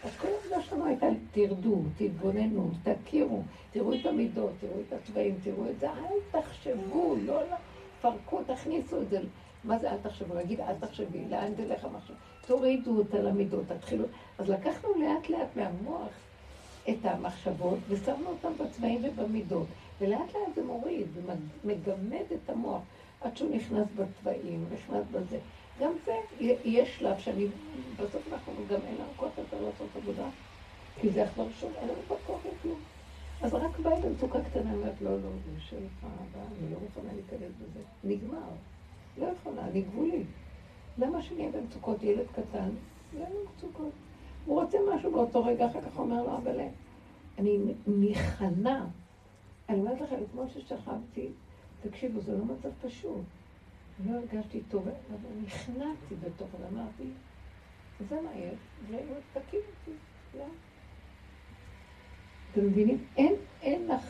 אז כל העבודה שלנו הייתה, תרדו, תתבוננו, תכירו, תראו את המידות, תראו את הצבעים, תראו את זה, אל תחשבו, לא לפרקו, תכניסו את זה. מה זה אל תחשבו? להגיד אל תחשבי, לאן תלך המחשב? תורידו אותה למידות, תתחילו. אז לקחנו לאט לאט מהמוח את המחשבות ושמנו אותם בצבעים ובמידות, ולאט לאט זה מוריד ומגמד את המוח. עד שהוא נכנס בצבעים, נכנס בזה. גם זה, יש שלב שאני, בסוף אנחנו גם אין לנו כוח יותר לעשות עבודה, כי זה אחלה ראשון, אין לנו כוח לכלום. אז רק באה במצוקה קטנה, ואת לא, לא, זה שלך, אני לא מוכנה להיכנס בזה. נגמר, לא יכולה, אני גבולית. למה שנהיה במצוקות ילד קטן? לא במצוקות. הוא רוצה משהו באותו רגע, אחר כך אומר לו, אבל אני נכנע. אני אומרת לכם, כמו ששכבתי, תקשיבו, זה לא מצב פשוט. לא הרגשתי טוב, אבל נכנעתי בתוך אמרתי, זה מה יש, זה מתפקים אותי, לא. אתם מבינים? אין לך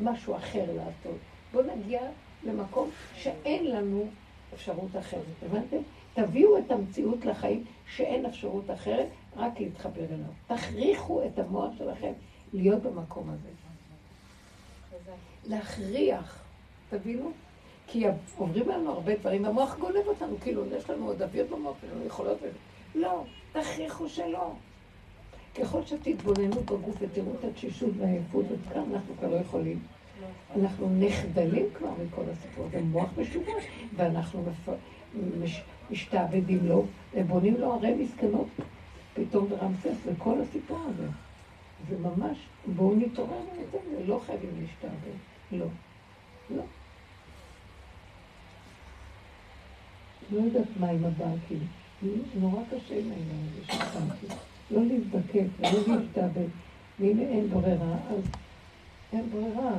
משהו אחר לעשות. בוא נגיע למקום שאין לנו אפשרות אחרת, הבנתם? תביאו את המציאות לחיים שאין אפשרות אחרת, רק להתחבר אליו. תכריחו את המוח שלכם להיות במקום הזה. להכריח, תבינו? כי עוברים לנו הרבה דברים, המוח גונב אותנו, כאילו יש לנו עוד אוויר במוח, ולא יכולות ולא. לא, תכריחו שלא. ככל שתתבוננו בגוף ותראו את התשישות והעייפות, וכאן אנחנו כבר לא יכולים. אנחנו נחדלים כבר מכל הסיפור, זה מוח משוגש, ואנחנו משתעבדים לו, ובונים לו הרי מסקנות, פתאום ברמסס, וכל הסיפור הזה. זה ממש, בואו נתעורר את זה, לא חייבים להשתעבד, לא, לא. לא יודעת מה עם הבאקים, נורא קשה עם העניין הזה ששמתי, לא להזדקק, לא להשתעבד, ואם אין ברירה, אז אין ברירה,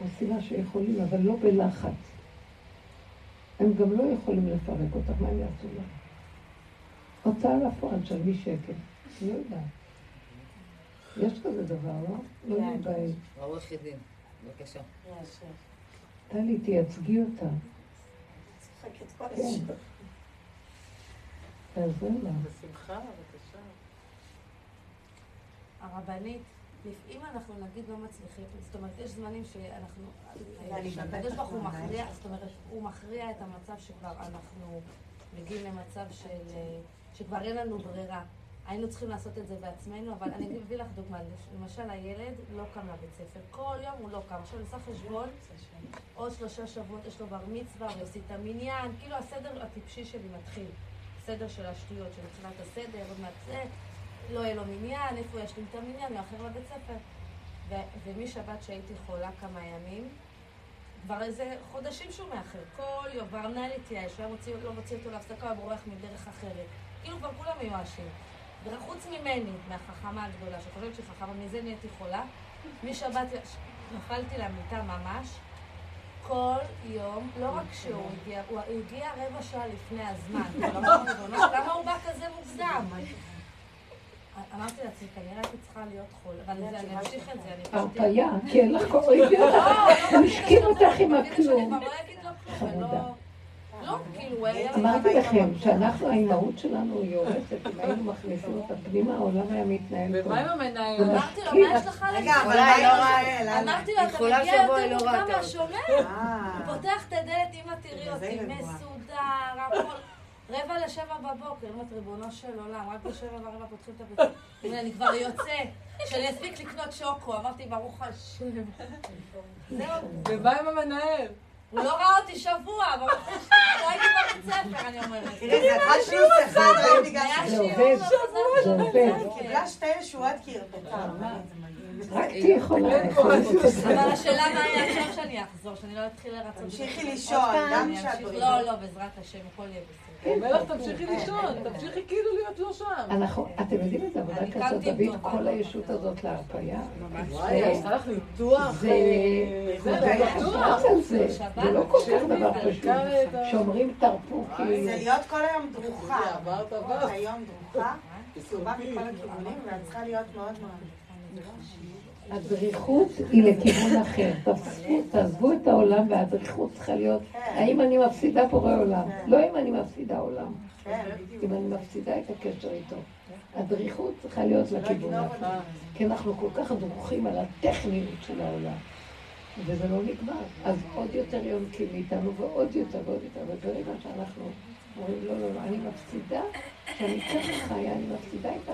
עושים מה שיכולים, אבל לא בלחץ. הם גם לא יכולים לפרק אותך, מה הם יעשו לך? הוצאה לפועל של מי שקל, לא יודעת. יש כזה דבר, לא? לא נתבייש. עורך ידין, בבקשה. טלי, תייצגי אותה. כן. תעזר לה. בשמחה, בבקשה. הרבנית, אם אנחנו נגיד לא מצליחים, זאת אומרת, יש זמנים שאנחנו... הקדוש ברוך הוא מכריע, זאת אומרת, הוא מכריע את המצב שכבר אנחנו מגיעים למצב שכבר אין לנו ברירה. היינו צריכים לעשות את זה בעצמנו, אבל אני אביא לך דוגמה, למשל הילד לא קם לבית ספר, כל יום הוא לא קם, עכשיו נעשה חשבון, עוד 3 שבועות יש לו בר מצווה, הוא עושה את המניין, כאילו הסדר הטיפשי שלי מתחיל, סדר של השטויות, של התחילת הסדר, לא יהיה לו מניין, איפה יש לי את המניין, הוא אחר לבית ספר, ומשבת שהייתי חולה כמה ימים, כבר איזה חודשים שהוא מאחר, כל יום, בר נהל איתי, שהוא לא מוציא אותו להפסקה, הוא בורח מדרך אחרת, כאילו כבר כולם מיואשים. וחוץ ממני, מהחכמה הגדולה, שחושבת שחכמה, מזה נהייתי חולה, משבת נפלתי למיטה ממש, כל יום, לא רק שהוא הגיע, הוא הגיע 15 דקות לפני הזמן, למה הוא בא כזה מוקדם? אמרתי לעצמי, כנראה הייתי צריכה להיות חולה, אבל אני אמשיך את זה, אני פשוט... הרפיה, כי אין לך קוראים, הוא השכים אותך עם הכלום. חמודה. לא, כאילו... אמרתי לכם, שאנחנו, האימהות שלנו היא הורסת, אם היינו מכניסים אותה פנימה, העולם היה מתנהל פה. ומה עם המנהל? אמרתי לו, מה יש לך לזה? אולי לא ראה אלה. אמרתי לו, אתה מגיע יותר מוקדם מהשומר? הוא פותח את הדלת, אמא תראי אותי, מסודר, הכל. 6:45, אמרת ריבונו של עולם, רק 7:15 פותחים את הבית. הנה, אני כבר יוצא, שאני אספיק לקנות שוקו. אמרתי, ברוך השם. זהו. ומה עם המנהל? הוא לא ראה אותי שבוע, אבל לא הייתי בבית ספר, אני אומרת. תראי, זה אחד שיעור אחד, ראיתי גם שיעור. זה עובד. קיבלה 2 ישועות כי הרפתה. רק תהיה יכולה. אבל השאלה מה היה עכשיו שאני אחזור, שאני לא אתחיל לרצות. תמשיכי לישון, גם כשאת... לא, בעזרת השם, הכל יהיה בסדר. מלך, תמשיכי לישון, תמשיכי כאילו להיות לא שם. אתם יודעים את עבודה כזאת, תביא את כל הישות הזאת להרפאיה. וואי, יש לך ניתוח. זה ניתוח. זה לא כל כך דבר פשוט. שומרים תרפו כאילו. זה להיות כל היום דרוכה. כל היום דרוכה. סובה מכל הכיוונים, ואת צריכה להיות מאוד מאוד. הדריכות היא לכיוון אחר, תעזבו את העולם והדריכות צריכה להיות האם אני מפסידה פורי עולם, לא אם אני מפסידה עולם, אם אני מפסידה את הקשר איתו. הדריכות צריכה להיות לכיוון אחר, כי אנחנו כל כך דרוכים על הטכניות של העולם, וזה לא נגמר, אז עוד יותר יונקים מאיתנו ועוד יותר ועוד יותר, ודברים שאנחנו אומרים לא, אני מפסידה, שאני צריך לחיה, אני מפסידה את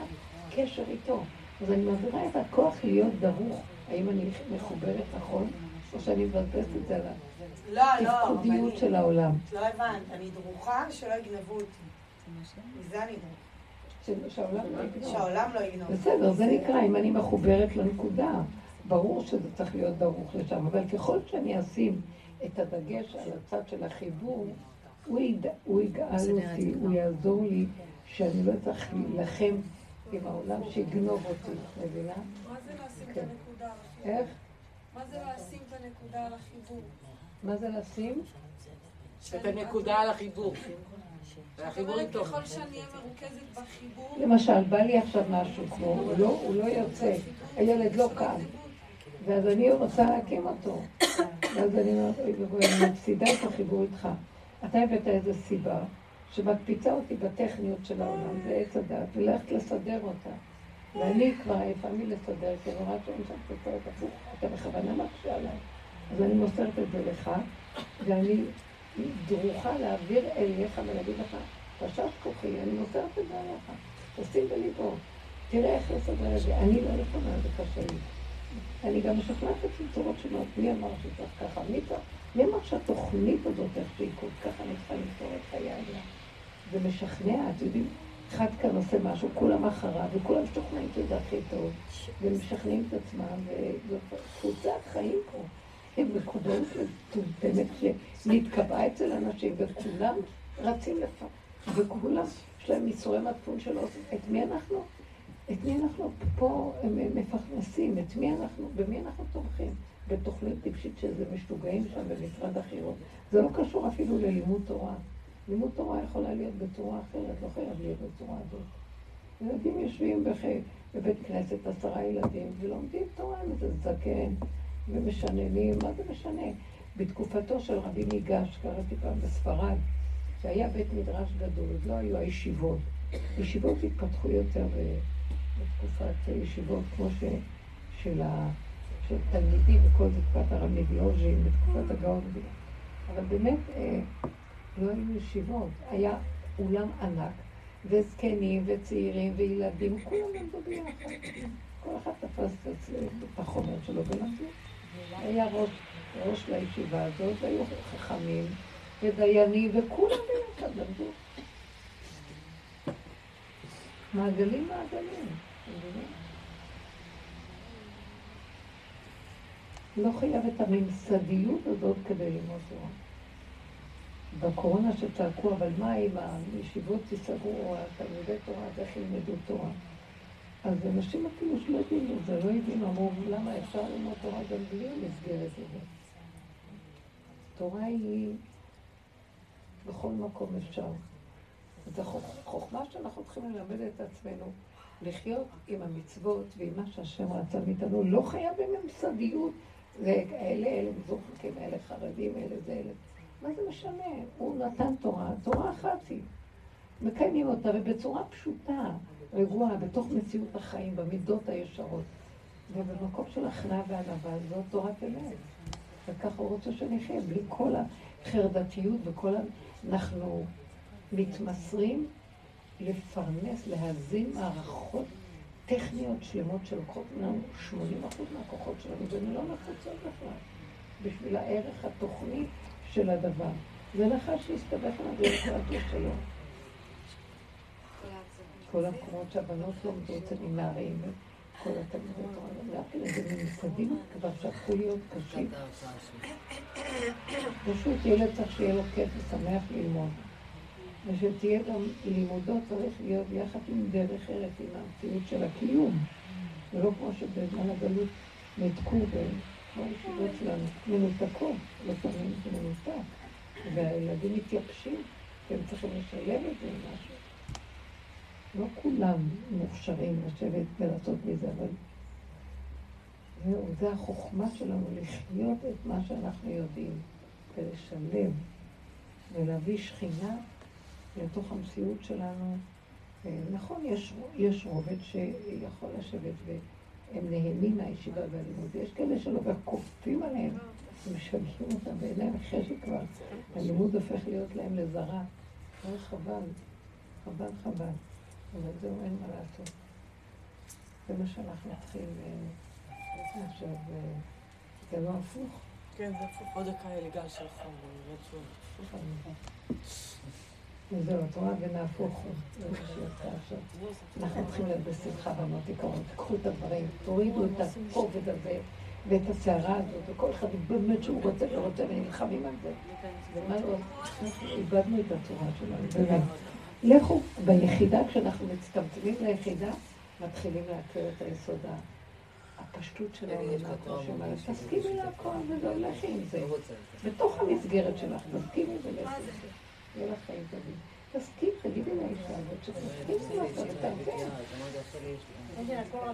הקשר איתו. אז אני מעבירה את הכוח להיות דרוך, האם אני מחוברת נכון, או שאני מבזבזת את זה לא, תפקודיות של העולם. לא הבנת, אני דרוכה שלא יגנבו אותי. מזה אני דרוכה. שהעולם לא יגנב. בסדר, זה נקרא, אם אני מחוברת לנקודה, ברור שזה צריך להיות דרוך לשם, אבל ככל שאני אשים את הדגש על הצד של החיבור, הוא יגאל אותי, הוא יעזור לי, שאני לא צריך להילחם עם העולם שיגנוב אותי, מבינה? מה זה לשים את הנקודה על החיבור? איך? מה זה לשים את הנקודה על החיבור? מה זה לשים? את הנקודה על החיבור. והחיבור איתו. ככל שאני אהיה מרוכזת בחיבור... למשל, בא לי עכשיו משהו כמו, הוא לא יוצא, הילד לא כאן. ואז אני רוצה להקים אותו. ואז אני מפסידה את החיבור איתך. אתה הבאת איזו סיבה שמקפיצה אותי בטכניות של העולם, זה עץ הדעת, ולכת לסדר אותה. ואני כבר עייפה מלסדר, כי אני רואה שאין שם פצועות הפוך, אתה בכוונה מקשה עליי. אז אני מוסרת את זה לך, ואני דרוכה להעביר אליך ולהגיד לך, פשט כוחי, אני מוסרת את זה עליך, תשים בליבו, תראה איך לסדר את זה, אני לא נכונה, זה קשה לי. אני גם משכנעת את צורות שלו, מי אמר שצריך ככה, מי אמר שהתוכנית הזאת איך שהיא כל כך נצחה לפתור את חיי עליה? זה משכנע, אתם יודעים, אחד כאן עושה משהו, כולם אחריו, וכולם משוכנעים את זה הכי טוב, ומשכנעים את עצמם, ותפוצת חיים פה. הם מקודות באמת שנתקבעה אצל אנשים, וכולם רצים לפעמים, וכולם, יש להם ייסורי מצפון שלא עושים. את מי אנחנו? פה הם מפרנסים, במי אנחנו תומכים? בתוכנית טיפשית שזה משוגעים שם במשרד החירות. זה לא קשור אפילו ללימוד תורה. לימוד תורה יכולה להיות בצורה אחרת, לא חייב להיות בצורה הזאת. ילדים יושבים בבית כנסת 10 ילדים ולומדים תורה, וזה זקן ומשננים, מה זה משנה? בתקופתו של רבי ניגש, קראתי פעם בספרד, שהיה בית מדרש גדול, לא היו הישיבות. ישיבות התפתחו יותר בתקופת ישיבות כמו של תלמידים וכל בתקופת הרבי גלוז'ים, בתקופת הגאון. אבל באמת לא היו ישיבות, היה אולם ענק, וזקנים וצעירים וילדים, כולם נמדו ביחד. כל אחד תפס את החומר שלו ולכן. היה ראש לישיבה הזאת, היו חכמים ודיינים וכולם ביחד נמדו. מעגלים. לא חייב את הממסדיות הזאת כדי ללמוד תורה. בקורונה שצעקו, אבל מה אם הישיבות תיסגרו, תלמידי תורה, אז איך ילמדו תורה? אז אנשים אפילו שלא הבינו, זה לא הבינו, אמרו, למה אפשר ללמוד תורה גם בלי המסגרת הזאת? תורה היא בכל מקום אפשר. זו חוכמה שאנחנו צריכים ללמד את עצמנו, לחיות עם המצוות ועם מה שהשם רצה מאיתנו, לא חייב בממסדיות, זה אלה מזוחקים, אלה חרדים, אלה. מה זה משנה? הוא נתן תורה, תורה אחת היא. מקיימים אותה ובצורה פשוטה, רגועה, בתוך מציאות החיים, במידות הישרות. ובמקום של הכנעה והענבה, זאת תורת אמת. וככה הוא רוצה שנחיה, בלי כל החרדתיות וכל אנחנו... מתמסרים לפרנס, להזין מערכות טכניות שלמות שלוקחות לנו 80% מהכוחות שלנו, ואני לא מחוצות בכלל, בשביל הערך התוכני של הדבר. זה נחש להסתבך על הדרך שלו. כל המקומות שהבנות לומדות, אני נערים, כל התלמידות, אני יודעת כדי, זה ממסדים כבר שהפכו להיות קשים. פשוט ילד צריך שיהיה לו כיף ושמח ללמוד. ושתהיה גם לימודו צריך להיות יחד עם דרך ארץ, עם המציאות של הקיום. ולא כמו שבזמן הגלות נתקו בישיבות שלנו, מנותקות, לפעמים זה מנותק. והילדים מתייבשים, והם צריכים לשלב את זה עם משהו. לא כולם מוכשרים לשבת ולעשות מזה, אבל... זה החוכמה שלנו, לחיות את מה שאנחנו יודעים, ולשלב, ולהביא שכינה, לתוך המציאות שלנו, נכון, יש רובד שיכול לשבת והם נהנים מהישיבה והלימוד. יש כאלה שלא קופים עליהם, משגעים אותם בעיניים אחרי שכבר הלימוד הופך להיות להם לזרה. חבל. אבל זהו, אין מה לעשות. זה מה שאנחנו נתחיל עכשיו, זה לא הפוך. כן, זה הפוך. עוד דקה היה לי גל של חום, אני רואה שוב. זהו, את רואה ונהפוך. אנחנו צריכים להיות בשמחה, ואמרתי כבר, תקחו את הדברים, תורידו את הכובד הזה ואת הסערה הזאת, וכל אחד באמת שהוא רוצה ורוצה, ונלחמים על זה. ומה לא? איבדנו את התורה שלנו. לכו ביחידה, כשאנחנו מצטמצמים ליחידה, מתחילים להכיר את היסודה. הפשטות של העולם, תסכימי להכל ולא ילכי עם זה. בתוך המסגרת שלך, תסכימי ולכי. יהיה לך חיים טובים. תסכימי, תגידי לאישה הזאת שתסכימי לך, תסכימי.